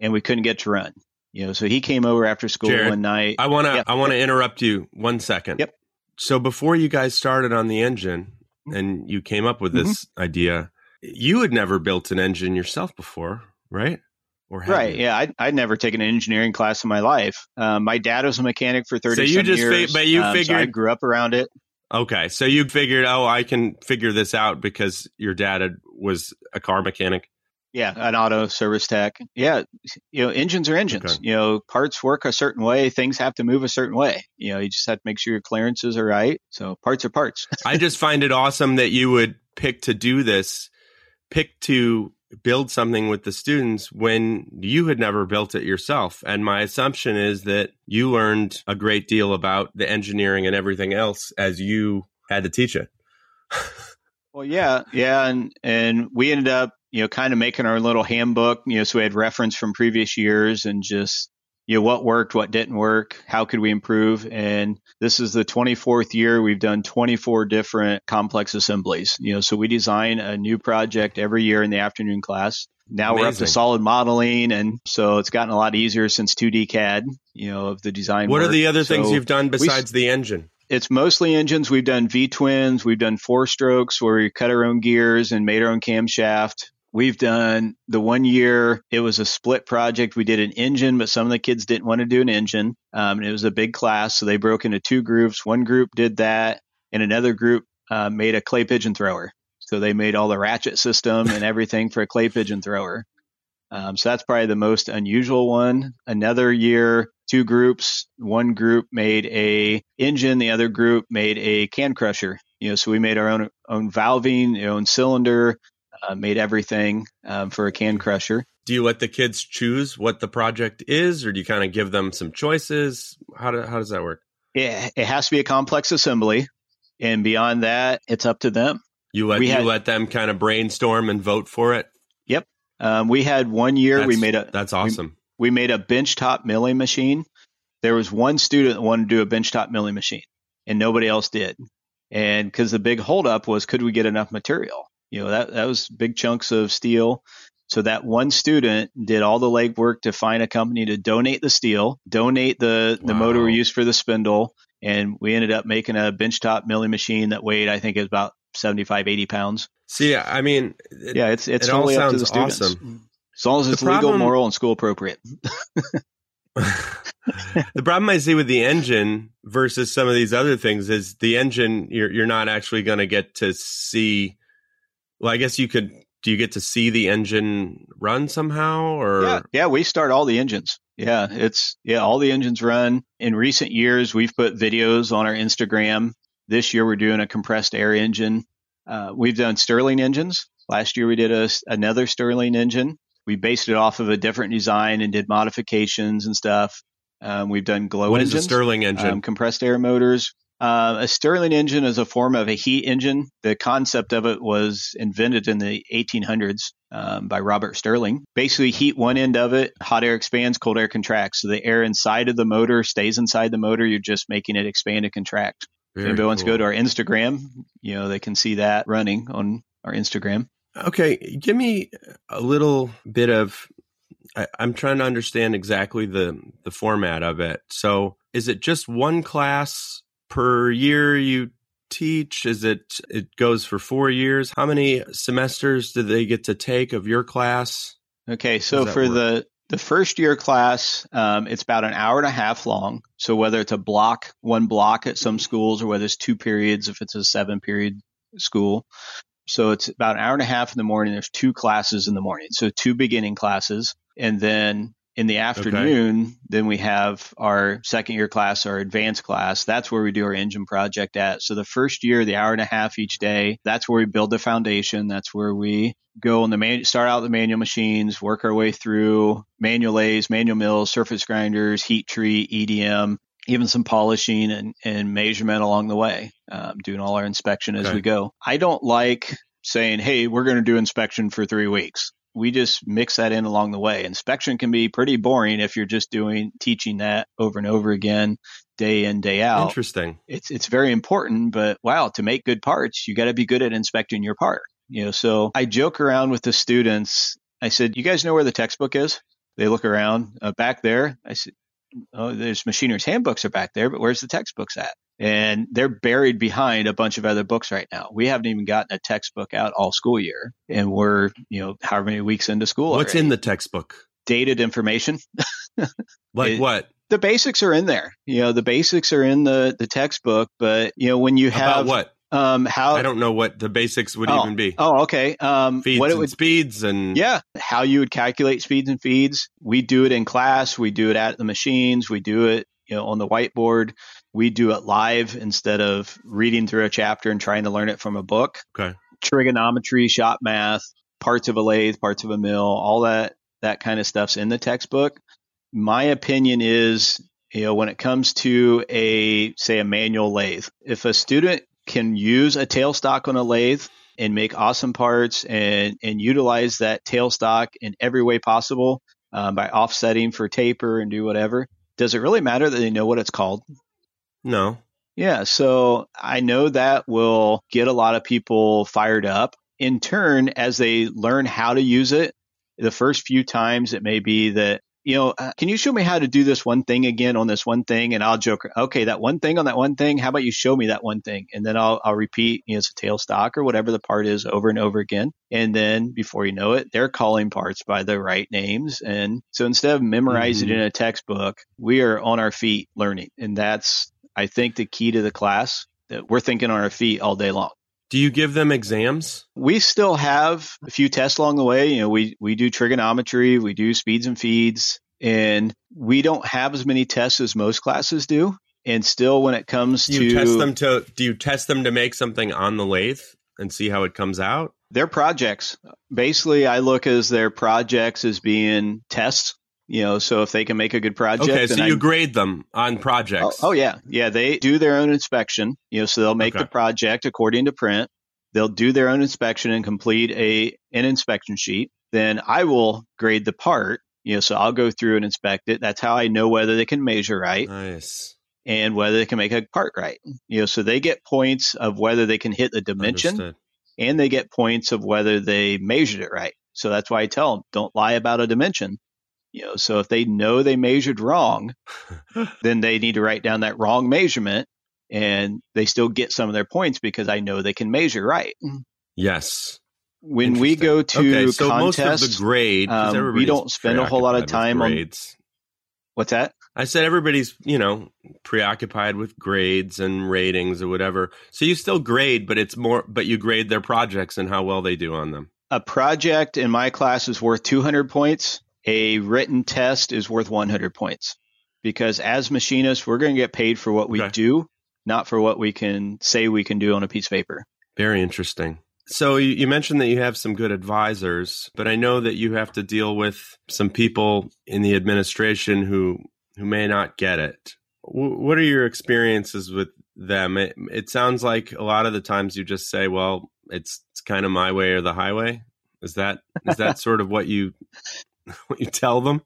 and we couldn't get to run. You know, so he came over after school Jared, one night. I want to yep. I want to interrupt you one second. Yep. So before you guys started on the engine and you came up with this mm-hmm. idea, you had never built an engine yourself before, right? Or right. You? Yeah. I'd, I'd never taken an engineering class in my life. Um, my dad was a mechanic for thirty so you some just years. Fi- but you um, figured so I grew up around it. Okay. So you figured, oh, I can figure this out because your dad had, was a car mechanic. Yeah. An auto service tech. Yeah. You know, engines are engines, okay. you know, parts work a certain way. Things have to move a certain way. You know, you just have to make sure your clearances are right. So parts are parts. I just find it awesome that you would pick to do this, pick to build something with the students when you had never built it yourself. And my assumption is that you learned a great deal about the engineering and everything else as you had to teach it. Well, yeah. Yeah. And, and we ended up, you know, kind of making our little handbook, you know, so we had reference from previous years and just, you know, what worked, what didn't work, how could we improve? And this is the twenty-fourth year. We've done twenty-four different complex assemblies. You know, so we design a new project every year in the afternoon class. Now Amazing. We're up to solid modeling. And so it's gotten a lot easier since two D C A D, you know, of the design. What work. Are the other so things you've done besides we, the engine? It's mostly engines. We've done V-twins. We've done four strokes where we cut our own gears and made our own camshaft. We've done the one year, it was a split project. We did an engine, but some of the kids didn't want to do an engine. Um, and it was a big class. So they broke into two groups. One group did that, and another group uh, made a clay pigeon thrower. So they made all the ratchet system and everything for a clay pigeon thrower. Um, so that's probably the most unusual one. Another year, two groups. One group made a engine. The other group made a can crusher. You know, so we made our own own valving, our own cylinder, uh, made everything um, for a can crusher. Do you let the kids choose what the project is, or do you kind of give them some choices? How do, how does that work? It, it has to be a complex assembly, and beyond that, it's up to them. You let we you had, let them kind of brainstorm and vote for it. Yep. Um, we had one year that's, we made a that's awesome. We, we made a benchtop milling machine. There was one student that wanted to do a benchtop milling machine, and nobody else did. And because the big holdup was, could we get enough material? You know, that, that was big chunks of steel. So that one student did all the legwork to find a company to donate the steel, donate the, the wow. motor we used for the spindle. And we ended up making a benchtop milling machine that weighed, I think, is about seventy-five, eighty pounds. See, I mean, it, yeah, it's, it's it totally up to the students. Awesome. As long as it's problem, legal, moral, and school appropriate. The problem I see with the engine versus some of these other things is the engine, you're, you're not actually going to get to see. Well, I guess you could. Do you get to see the engine run somehow? Or yeah, yeah, we start all the engines. Yeah, it's yeah, all the engines run. In recent years, we've put videos on our Instagram. This year, we're doing a compressed air engine. Uh, we've done Stirling engines. Last year, we did a, another Stirling engine. We based it off of a different design and did modifications and stuff. Um, we've done glow what engines. What is a Stirling engine? Um, compressed air motors. Uh, a Stirling engine is a form of a heat engine. The concept of it was invented in the eighteen hundreds um, by Robert Stirling. Basically, heat one end of it, hot air expands, cold air contracts. So the air inside of the motor stays inside the motor. You're just making it expand and contract. If anybody cool. wants to go to our Instagram, you know, they can see that running on our Instagram. Okay, give me a little bit of, I, I'm trying to understand exactly the, the format of it. So is it just one class per year you teach? Is it, it goes for four years? How many semesters do they get to take of your class? Okay, so for work? the the first year class, um, it's about an hour and a half long. So whether it's a block, one block at some schools, or whether it's two periods, if it's a seven period school. So it's about an hour and a half in the morning. There's two classes in the morning. So two beginning classes. And then in the afternoon, okay. then we have our second year class, our advanced class. That's where we do our engine project at. So the first year, the hour and a half each day, that's where we build the foundation. That's where we go on the man- start out the manual machines, work our way through manual lathes, manual mills, surface grinders, heat treat, E D M, even some polishing and, and measurement along the way, um, doing all our inspection as okay. we go. I don't like saying, hey, we're going to do inspection for three weeks. We just mix that in along the way. Inspection can be pretty boring if you're just doing teaching that over and over again, day in, day out. Interesting. It's it's very important, but wow, to make good parts, you got to be good at inspecting your part. You know, so I joke around with the students. I said, you guys know where the textbook is? They look around uh, back there. I said, oh, there's machiner's handbooks are back there, but where's the textbooks at? And they're buried behind a bunch of other books right now. We haven't even gotten a textbook out all school year. And we're, you know, however many weeks into school. What's already in the textbook? Dated information. Like it, what? The basics are in there. You know, the basics are in the, the textbook. But, you know, when you have. About what? Um, how I don't know what the basics would oh, even be. Oh, okay. Um, feeds what it and would, speeds and yeah, how you would calculate speeds and feeds. We do it in class. We do it at the machines. We do it, you know, on the whiteboard. We do it live instead of reading through a chapter and trying to learn it from a book. Okay. Trigonometry, shop math, parts of a lathe, parts of a mill, all that that kind of stuff's in the textbook. My opinion is, you know, when it comes to a say a manual lathe, if a student can use a tailstock on a lathe and make awesome parts and, and utilize that tailstock in every way possible um, by offsetting for taper and do whatever. Does it really matter that they know what it's called? No. Yeah. So I know that will get a lot of people fired up. In turn, as they learn how to use it, the first few times it may be that, you know, can you show me how to do this one thing again on this one thing? And I'll joke, okay, that one thing on that one thing, how about you show me that one thing? And then I'll I'll repeat, you know, it's a tailstock or whatever the part is over and over again. And then before you know it, they're calling parts by the right names. And so instead of memorizing mm-hmm. in a textbook, we are on our feet learning. And that's, I think, the key to the class, that we're thinking on our feet all day long. Do you give them exams? We still have a few tests along the way. You know, we, we do trigonometry, we do speeds and feeds, and we don't have as many tests as most classes do. And still, when it comes do you to test them to do you test them to make something on the lathe and see how it comes out? Their projects. Basically, I look as their projects as being tests. You know, so if they can make a good project. Okay, so you I, grade them on projects. Oh, oh, yeah. Yeah, they do their own inspection. You know, so they'll make okay. the project according to print. They'll do their own inspection and complete a an inspection sheet. Then I will grade the part. You know, so I'll go through and inspect it. That's how I know whether they can measure right. Nice. And whether they can make a part right. You know, so they get points of whether they can hit the dimension. Understood. And they get points of whether they measured it right. So that's why I tell them, don't lie about a dimension. You know, so if they know they measured wrong, then they need to write down that wrong measurement, and they still get some of their points because I know they can measure right. Yes. When we go to okay, so contests, most of the grade, um, we don't spend a whole lot of time on what's that? I said everybody's, you know, preoccupied with grades and ratings or whatever. So you still grade, but it's more, but you grade their projects and how well they do on them. A project in my class is worth two hundred points. A written test is worth one hundred points, because as machinists, we're going to get paid for what we okay. do, not for what we can say we can do on a piece of paper. Very interesting. So you, you mentioned that you have some good advisors, but I know that you have to deal with some people in the administration who, who may not get it. W- what are your experiences with them? It, it sounds like a lot of the times you just say, well, it's, it's kind of my way or the highway. Is that is that sort of what you... What you tell them?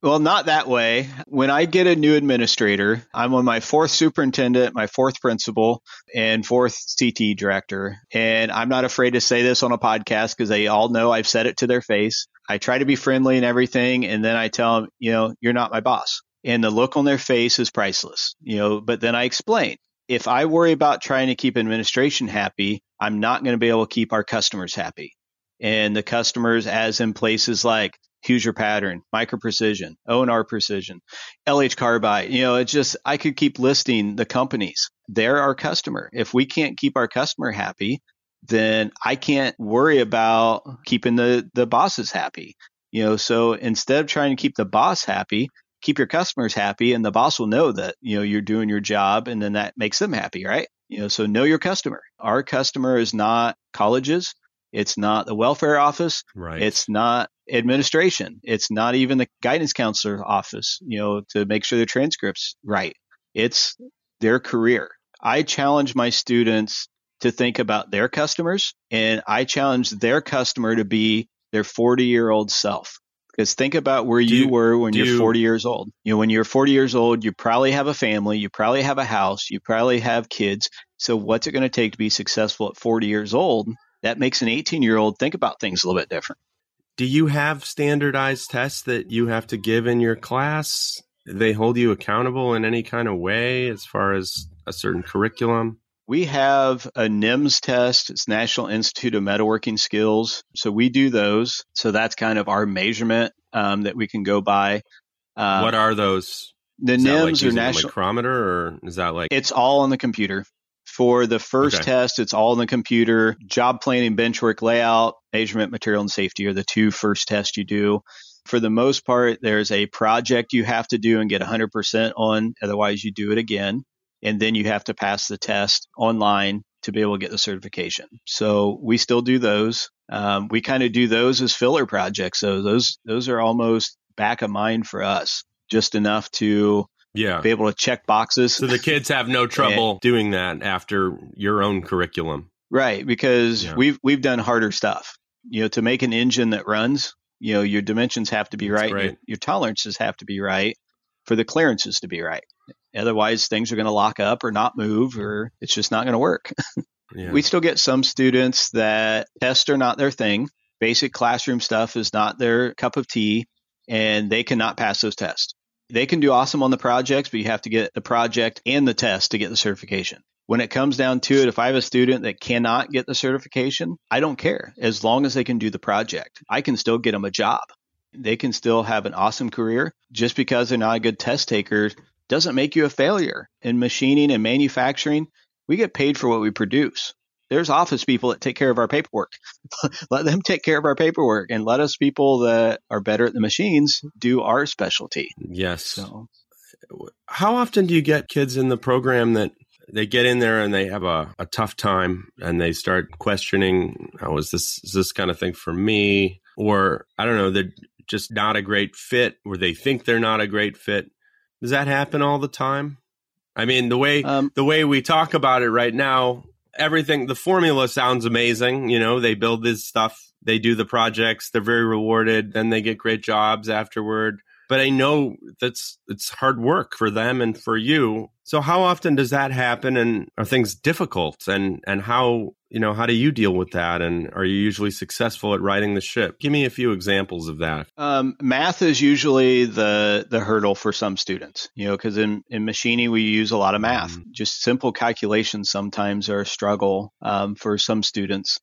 Well, not that way. When I get a new administrator, I'm on my fourth superintendent, my fourth principal, and fourth C T director. And I'm not afraid to say this on a podcast because they all know I've said it to their face. I try to be friendly and everything. And then I tell them, you know, you're not my boss. And the look on their face is priceless, you know, but then I explain. If I worry about trying to keep administration happy, I'm not going to be able to keep our customers happy. And the customers, as in places like Hoosier Pattern, Micro Precision, O and R Precision, L H Carbide, you know, it's just, I could keep listing the companies. They're our customer. If we can't keep our customer happy, then I can't worry about keeping the, the bosses happy. You know, so instead of trying to keep the boss happy, keep your customers happy, and the boss will know that, you know, you're doing your job, and then that makes them happy, right? You know, so know your customer. Our customer is not colleges. It's not the welfare office. Right. It's not administration. It's not even the guidance counselor office, you know, to make sure their transcript's right. It's their career. I challenge my students to think about their customers, and I challenge their customer to be their forty-year-old self. Because think about where you, you were when you're forty years old. You know, when you're forty years old, you probably have a family, you probably have a house, you probably have kids. So what's it going to take to be successful at forty years old? That makes an eighteen-year-old think about things a little bit different. Do you have standardized tests that you have to give in your class? Do they hold you accountable in any kind of way as far as a certain curriculum? We have a NIMS test. It's National Institute of Metalworking Skills. So we do those. So that's kind of our measurement um, that we can go by. Um, what are those? The is NIMS like are national micrometer, or is that like it's all on the computer? For the first okay. test, it's all in the computer. Job planning, benchwork layout, measurement, material, and safety are the two first tests you do. For the most part, there's a project you have to do and get one hundred percent on. Otherwise, you do it again. And then you have to pass the test online to be able to get the certification. So we still do those. Um, we kind of do those as filler projects. So those those are almost back of mind for us, just enough to... Yeah. Be able to check boxes. So the kids have no trouble and, doing that after your own curriculum. Right. Because yeah. we've, we've done harder stuff, you know, to make an engine that runs, you know, your dimensions have to be right. right. Your, your tolerances have to be right for the clearances to be right. Otherwise things are going to lock up or not move, or it's just not going to work. yeah. We still get some students that tests are not their thing. Basic classroom stuff is not their cup of tea, and they cannot pass those tests. They can do awesome on the projects, but you have to get the project and the test to get the certification. When it comes down to it, if I have a student that cannot get the certification, I don't care. As long as they can do the project, I can still get them a job. They can still have an awesome career. Just because they're not a good test taker doesn't make you a failure. In machining and manufacturing, we get paid for what we produce. There's office people that take care of our paperwork. Let them take care of our paperwork, and let us people that are better at the machines do our specialty. Yes. So. How often do you get kids in the program that they get in there and they have a, a tough time and they start questioning, oh, is this, is this kind of thing for me? Or, I don't know, they're just not a great fit, or they think they're not a great fit. Does that happen all the time? I mean, the way um, the way we talk about it right now, everything, the formula sounds amazing. You know, they build this stuff, they do the projects, they're very rewarded, then they get great jobs afterward. But I know that's it's hard work for them and for you. So how often does that happen, and are things difficult, and and how, you know, how do you deal with that, and are you usually successful at riding the ship? Give me a few examples of that. Um, math is usually the the hurdle for some students, you know, because in, in machining, we use a lot of math. Mm-hmm. Just simple calculations sometimes are a struggle um, for some students.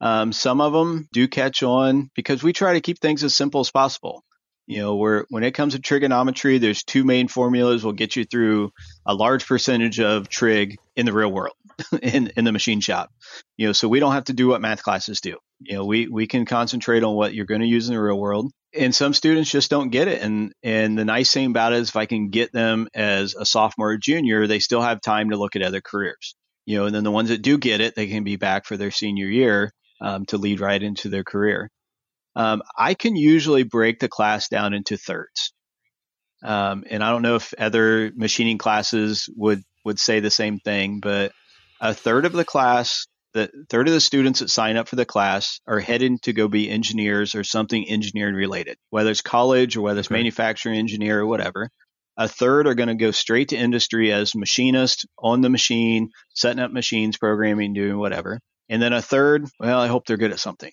Um, some of them do catch on because we try to keep things as simple as possible. You know, where when it comes to trigonometry, there's two main formulas will get you through a large percentage of trig in the real world, in, in the machine shop. You know, so we don't have to do what math classes do. You know, we, we can concentrate on what you're going to use in the real world. And some students just don't get it. And and the nice thing about it is if I can get them as a sophomore or junior, they still have time to look at other careers. You know, and then the ones that do get it, they can be back for their senior year um, to lead right into their career. Um, I can usually break the class down into thirds. Um, and I don't know if other machining classes would, would say the same thing, but a third of the class, the third of the students that sign up for the class are headed to go be engineers or something engineering related, whether it's college or whether it's okay. manufacturing engineer or whatever. A third are going to go straight to industry as machinists on the machine, setting up machines, programming, doing whatever. And then a third, well, I hope they're good at something.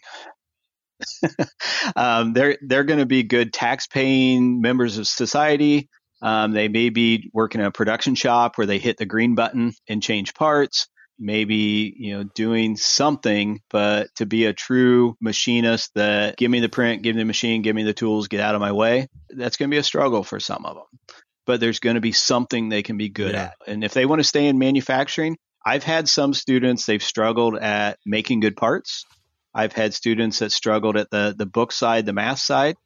um, they're they're going to be good tax-paying members of society. Um, they may be working in a production shop where they hit the green button and change parts. Maybe, you know, doing something, but to be a true machinist that give me the print, give me the machine, give me the tools, get out of my way. That's going to be a struggle for some of them. But there's going to be something they can be good yeah. at. And if they want to stay in manufacturing, I've had some students, they've struggled at making good parts. I've had students that struggled at the the book side, the math side,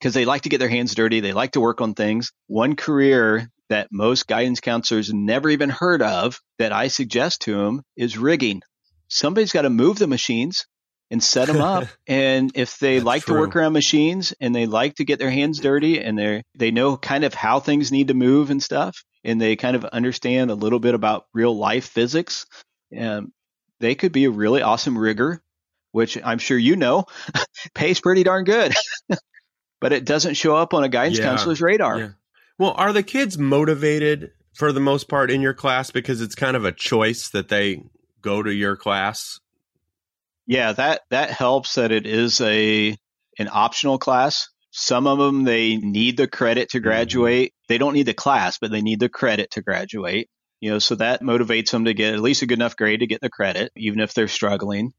because they like to get their hands dirty. They like to work on things. One career that most guidance counselors never even heard of that I suggest to them is rigging. Somebody's got to move the machines and set them up. And if they like true. to work around machines and they like to get their hands dirty and they they know kind of how things need to move and stuff, and they kind of understand a little bit about real life physics, um, they could be a really awesome rigger, which I'm sure you know, pays pretty darn good, but it doesn't show up on a guidance yeah. counselor's radar. Yeah. Well, are the kids motivated for the most part in your class because it's kind of a choice that they go to your class? Yeah, that, that helps that it is a an optional class. Some of them, they need the credit to graduate. Mm-hmm. They don't need the class, but they need the credit to graduate. You know, so that motivates them to get at least a good enough grade to get the credit, even if they're struggling.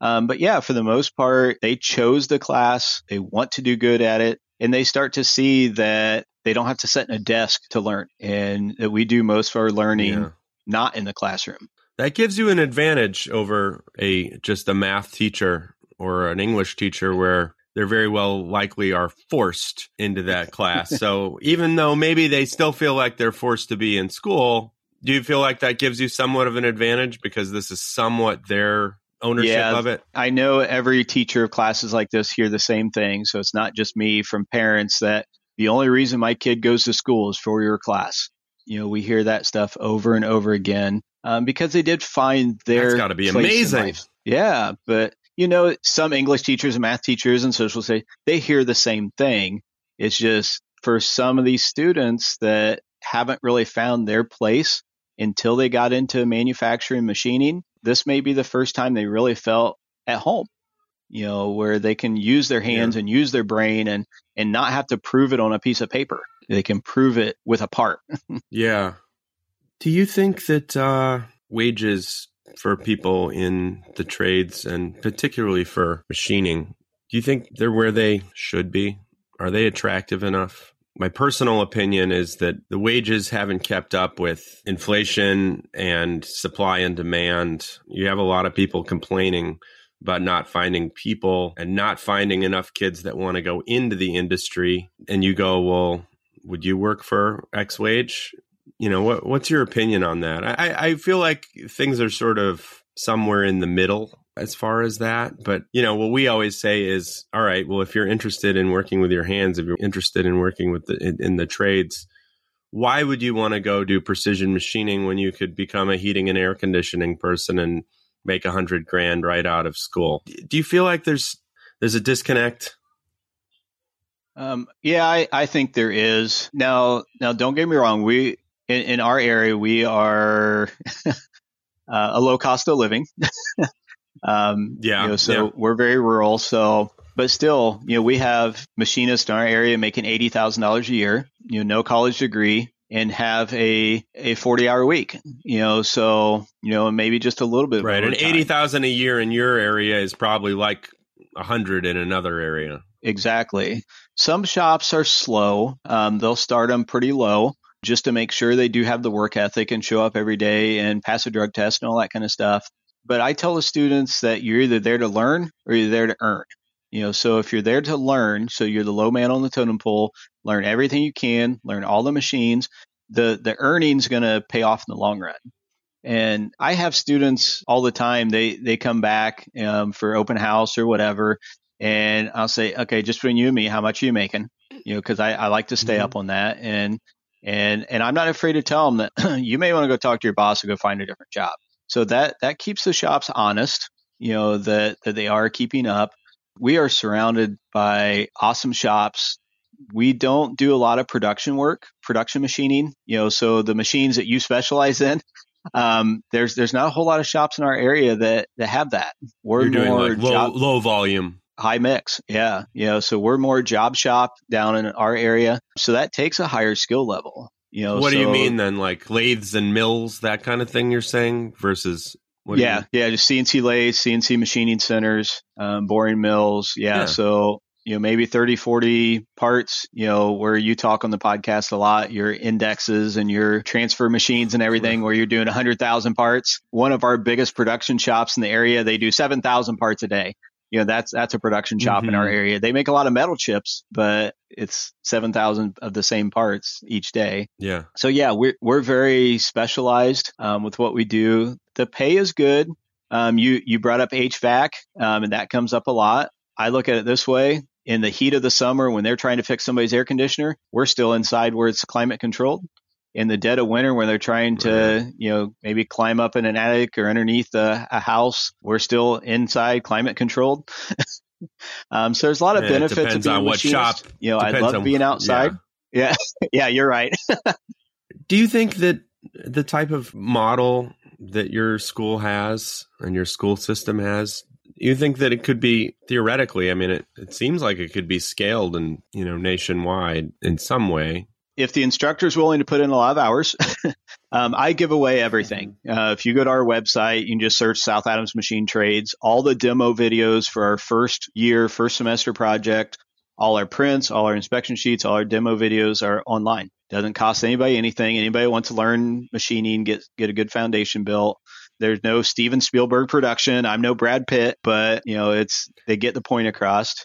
Um, but yeah, for the most part, they chose the class, they want to do good at it, and they start to see that they don't have to sit in a desk to learn, and that we do most of our learning yeah. not in the classroom. That gives you an advantage over a just a math teacher or an English teacher where they're very well likely are forced into that class. So even though maybe they still feel like they're forced to be in school, do you feel like that gives you somewhat of an advantage because this is somewhat their ownership yeah, of it? I know every teacher of classes like this hear the same thing. So it's not just me from parents that the only reason my kid goes to school is for your class. You know, we hear that stuff over and over again um, because they did find their That's got to be amazing. Yeah. But, you know, some English teachers and math teachers and social studies, they hear the same thing. It's just for some of these students that haven't really found their place until they got into manufacturing machining, this may be the first time they really felt at home, you know, where they can use their hands yeah. and use their brain and, and not have to prove it on a piece of paper. They can prove it with a part. yeah. Do you think that uh, wages for people in the trades and particularly for machining, do you think they're where they should be? Are they attractive enough? My personal opinion is that the wages haven't kept up with inflation and supply and demand. You have a lot of people complaining about not finding people and not finding enough kids that want to go into the industry. And you go, well, would you work for X W H? You know, what what's your opinion on that? I, I feel like things are sort of somewhere in the middle as far as that. But, you know, what we always say is, all right, well, if you're interested in working with your hands, if you're interested in working with the, in, in the trades, why would you want to go do precision machining when you could become a heating and air conditioning person and make a hundred grand right out of school? Do you feel like there's there's a disconnect? Um, yeah, I, I think there is. Now, now, don't get me wrong. We in, in our area, we are uh, a low cost of living. um, yeah. You know, so yeah. We're very rural. So, but still, you know, we have machinists in our area making eighty thousand dollars a year. You know, no college degree, and have a a forty hour week. You know, so you know, maybe just a little bit. Right, and eighty thousand a year in your area is probably like a hundred in another area. Exactly. Some shops are slow. Um, they'll start them pretty low just to make sure they do have the work ethic and show up every day and pass a drug test and all that kind of stuff. But I tell the students that you're either there to learn or you're there to earn. You know, so if you're there to learn, so you're the low man on the totem pole, learn everything you can, learn all the machines, the, the earning's going to pay off in the long run. And I have students all the time. They, they come back um, for open house or whatever. And I'll say, okay, just between you and me, how much are you making? You know, because I, I like to stay mm-hmm. up on that, and and and I'm not afraid to tell them that you may want to go talk to your boss or go find a different job. So that that keeps the shops honest. You know that that they are keeping up. We are surrounded by awesome shops. We don't do a lot of production work, production machining. You know, so the machines that you specialize in. Um, there's there's not a whole lot of shops in our area that that have that. We're You're doing more like low, job- low volume. High mix. Yeah. You know, so we're more job shop down in our area. So that takes a higher skill level. You know, what so, do you mean then? Like lathes and mills, that kind of thing you're saying versus what? Yeah. Do you mean? Yeah. Just C N C lathes, C N C machining centers, um, boring mills. Yeah, yeah. So, you know, maybe thirty, forty parts, you know, where you talk on the podcast a lot, your indexes and your transfer machines and everything, right. Where you're doing one hundred thousand parts. One of our biggest production shops in the area, they do seven thousand parts a day. You know, that's that's a production shop mm-hmm. in our area. They make a lot of metal chips, but it's seven thousand of the same parts each day. Yeah. So, yeah, we're, we're very specialized um, with what we do. The pay is good. Um, you, you brought up H V A C, um, and that comes up a lot. I look at it this way. In the heat of the summer, when they're trying to fix somebody's air conditioner, we're still inside where it's climate controlled. In the dead of winter, when they're trying to, right. you know, maybe climb up in an attic or underneath a, a house, we're still inside, climate controlled. um, so there's a lot of yeah, benefits. It depends of being on what shop. You know, I love on, being outside. Yeah, yeah, yeah you're right. Do you think that the type of model that your school has and your school system has, you think that it could be theoretically? I mean, it, it seems like it could be scaled and you know nationwide in some way. If the instructor is willing to put in a lot of hours, um, I give away everything. Uh, if you go to our website, you can just search South Adams Machine Trades, all the demo videos for our first year, first semester project, all our prints, all our inspection sheets, all our demo videos are online. Doesn't cost anybody anything. Anybody who wants to learn machining, get get a good foundation built. There's no Steven Spielberg production. I'm no Brad Pitt, but you know, it's they get the point across.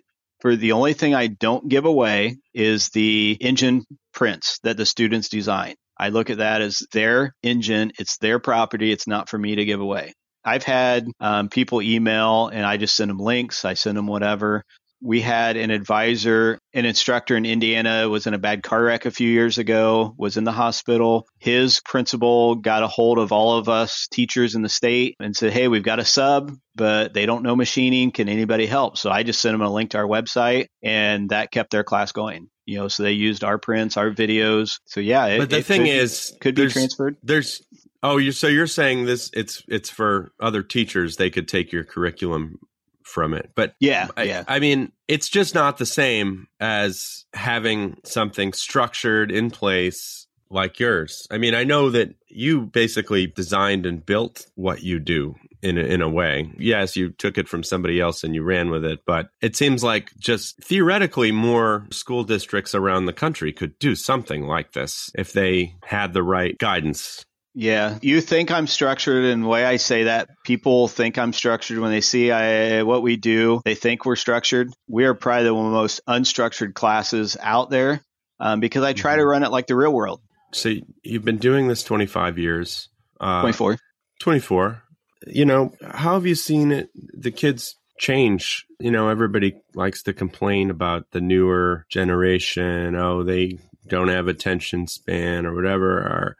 For the only thing I don't give away is the engine prints that the students design. I look at that as their engine. It's their property. It's not for me to give away. I've had um, people email and I just send them links. I send them whatever. We had an advisor, an instructor in Indiana was in a bad car wreck a few years ago, was in the hospital. His principal got a hold of all of us teachers in the state and said, hey, we've got a sub, but they don't know machining. Can anybody help? So I just sent them a link to our website and that kept their class going. You know, so they used our prints, our videos. So yeah, it, but the it thing could, is, could be transferred. There's, oh, you so you're saying this, it's, it's for other teachers. They could take your curriculum from it. But yeah, I, yeah. I mean, it's just not the same as having something structured in place like yours. I mean, I know that you basically designed and built what you do in a, in a way. Yes, you took it from somebody else and you ran with it, but it seems like just theoretically more school districts around the country could do something like this if they had the right guidance. Yeah. You think I'm structured, and the way I say that, people think I'm structured when they see I, what we do. They think we're structured. We are probably the most unstructured classes out there. um, because I try to run it like the real world. So you've been doing this twenty-five years. Uh, twenty-four. twenty-four. You know, how have you seen it, the kids change? You know, everybody likes to complain about the newer generation. Oh, they don't have attention span or whatever. Are,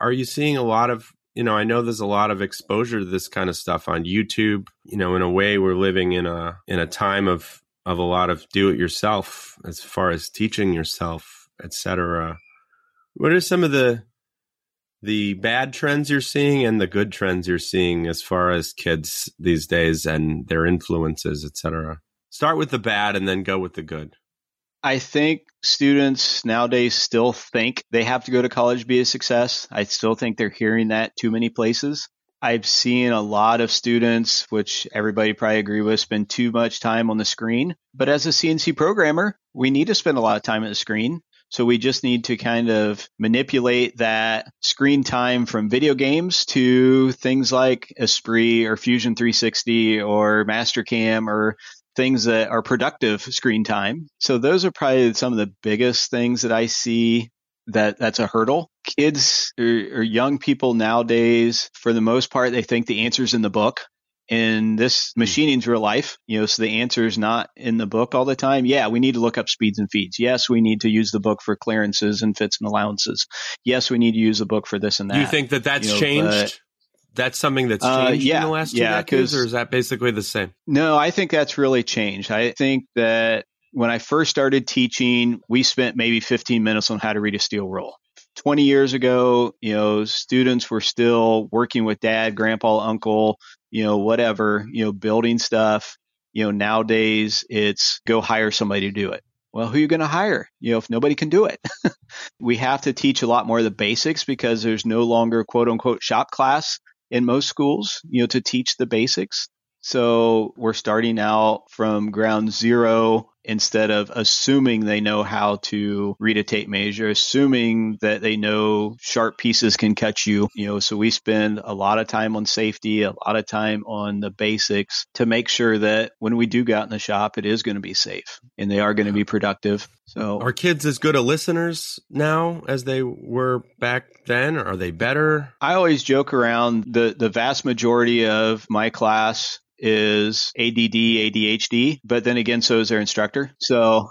are you seeing a lot of, you know, I know there's a lot of exposure to this kind of stuff on YouTube. You know, in a way, we're living in a in a time of, of a lot of do-it-yourself as far as teaching yourself, et cetera. What are some of the the bad trends you're seeing and the good trends you're seeing as far as kids these days and their influences, et cetera? Start with the bad and then go with the good. I think students nowadays still think they have to go to college to be a success. I still think they're hearing that too many places. I've seen a lot of students, which everybody probably agree with, spend too much time on the screen. But as a C N C programmer, we need to spend a lot of time on the screen. So we just need to kind of manipulate that screen time from video games to things like Esprit or Fusion three sixty or Mastercam or things that are productive screen time. So those are probably some of the biggest things that I see that that's a hurdle. Kids or, or young people nowadays, for the most part, they think the answer's in the book. And this machining's real life, you know, so the answer is not in the book all the time. Yeah, we need to look up speeds and feeds. Yes, we need to use the book for clearances and fits and allowances. Yes, we need to use the book for this and that. Do you think that that's you know, changed? But, that's something that's changed uh, yeah, in the last two yeah, decades, or is that basically the same? No, I think that's really changed. I think that when I first started teaching, we spent maybe fifteen minutes on how to read a steel rule. twenty years ago, you know, students were still working with dad, grandpa, uncle, you know, whatever, you know, building stuff. You know, nowadays it's go hire somebody to do it. Well, who are you going to hire? You know, if nobody can do it, we have to teach a lot more of the basics because there's no longer quote unquote shop class in most schools, you know, to teach the basics. So we're starting out from ground zero instead of assuming they know how to read a tape measure, assuming that they know sharp pieces can cut you. You know, so we spend a lot of time on safety, a lot of time on the basics to make sure that when we do go out in the shop, it is going to be safe and they are going to be productive. So are kids as good a listeners now as they were back then? Are they better? I always joke around the, the vast majority of my class is A D D, A D H D, but then again, so is their instructor. So,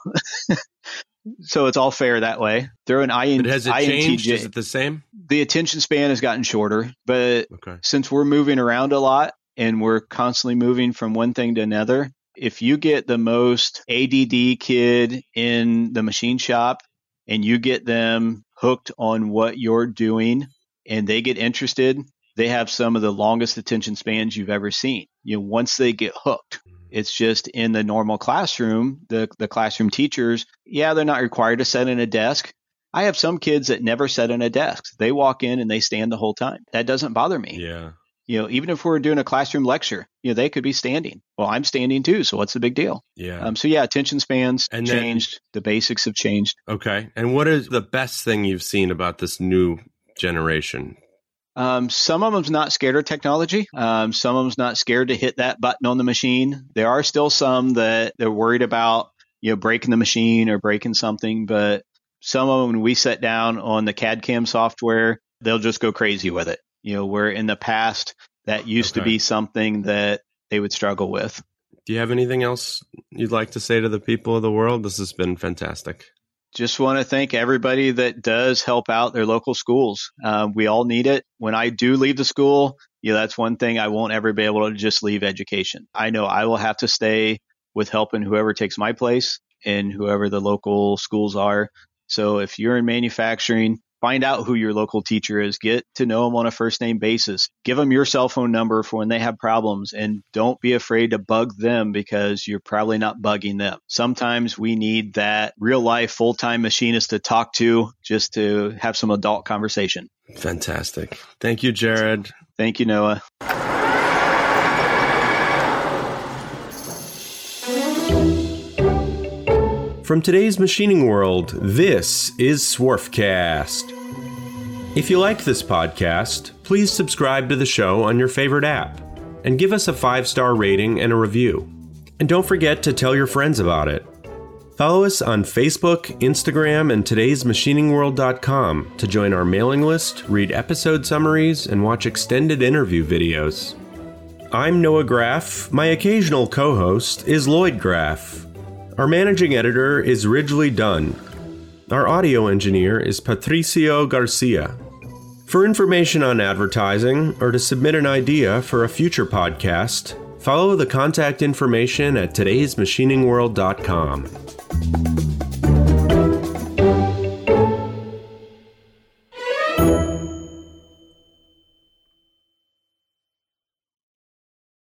so it's all fair that way. They're an I N T J. But has it changed? Is it the same? The attention span has gotten shorter, but okay. Since we're moving around a lot and we're constantly moving from one thing to another, if you get the most A D D kid in the machine shop and you get them hooked on what you're doing and they get interested, they have some of the longest attention spans you've ever seen. You know, once they get hooked, it's just in the normal classroom, the, the classroom teachers, yeah, they're not required to sit in a desk. I have some kids that never sit in a desk. They walk in and they stand the whole time. That doesn't bother me. Yeah. You know, even if we're doing a classroom lecture, you know, they could be standing. Well, I'm standing too. So what's the big deal? Yeah. Um, so yeah, attention spans and changed. Then, the basics have changed. Okay. And what is the best thing you've seen about this new generation? Um, some of them's not scared of technology. Um, some of them's not scared to hit that button on the machine. There are still some that they're worried about, you know, breaking the machine or breaking something. But some of them, when we sit down on the C A D C A M software, they'll just go crazy with it. You know, where in the past that used okay. to be something that they would struggle with. Do you have anything else you'd like to say to the people of the world? This has been fantastic. Just want to thank everybody that does help out their local schools. Um, we all need it. When I do leave the school, you know, that's one thing I won't ever be able to just leave education. I know I will have to stay with helping whoever takes my place and whoever the local schools are. So if you're in manufacturing, find out who your local teacher is. Get to know them on a first name basis. Give them your cell phone number for when they have problems, and don't be afraid to bug them because you're probably not bugging them. Sometimes we need that real life, full-time machinist to talk to just to have some adult conversation. Fantastic. Thank you, Jared. Thank you, Noah. From Today's Machining World, this is Swarfcast. If you like this podcast, please subscribe to the show on your favorite app and give us a five-star rating and a review. And don't forget to tell your friends about it. Follow us on Facebook, Instagram, and todays machining world dot com to join our mailing list, read episode summaries, and watch extended interview videos. I'm Noah Graff. My occasional co-host is Lloyd Graff. Our managing editor is Ridgely Dunn. Our audio engineer is Patricio Garcia. For information on advertising or to submit an idea for a future podcast, follow the contact information at todays machining world dot com.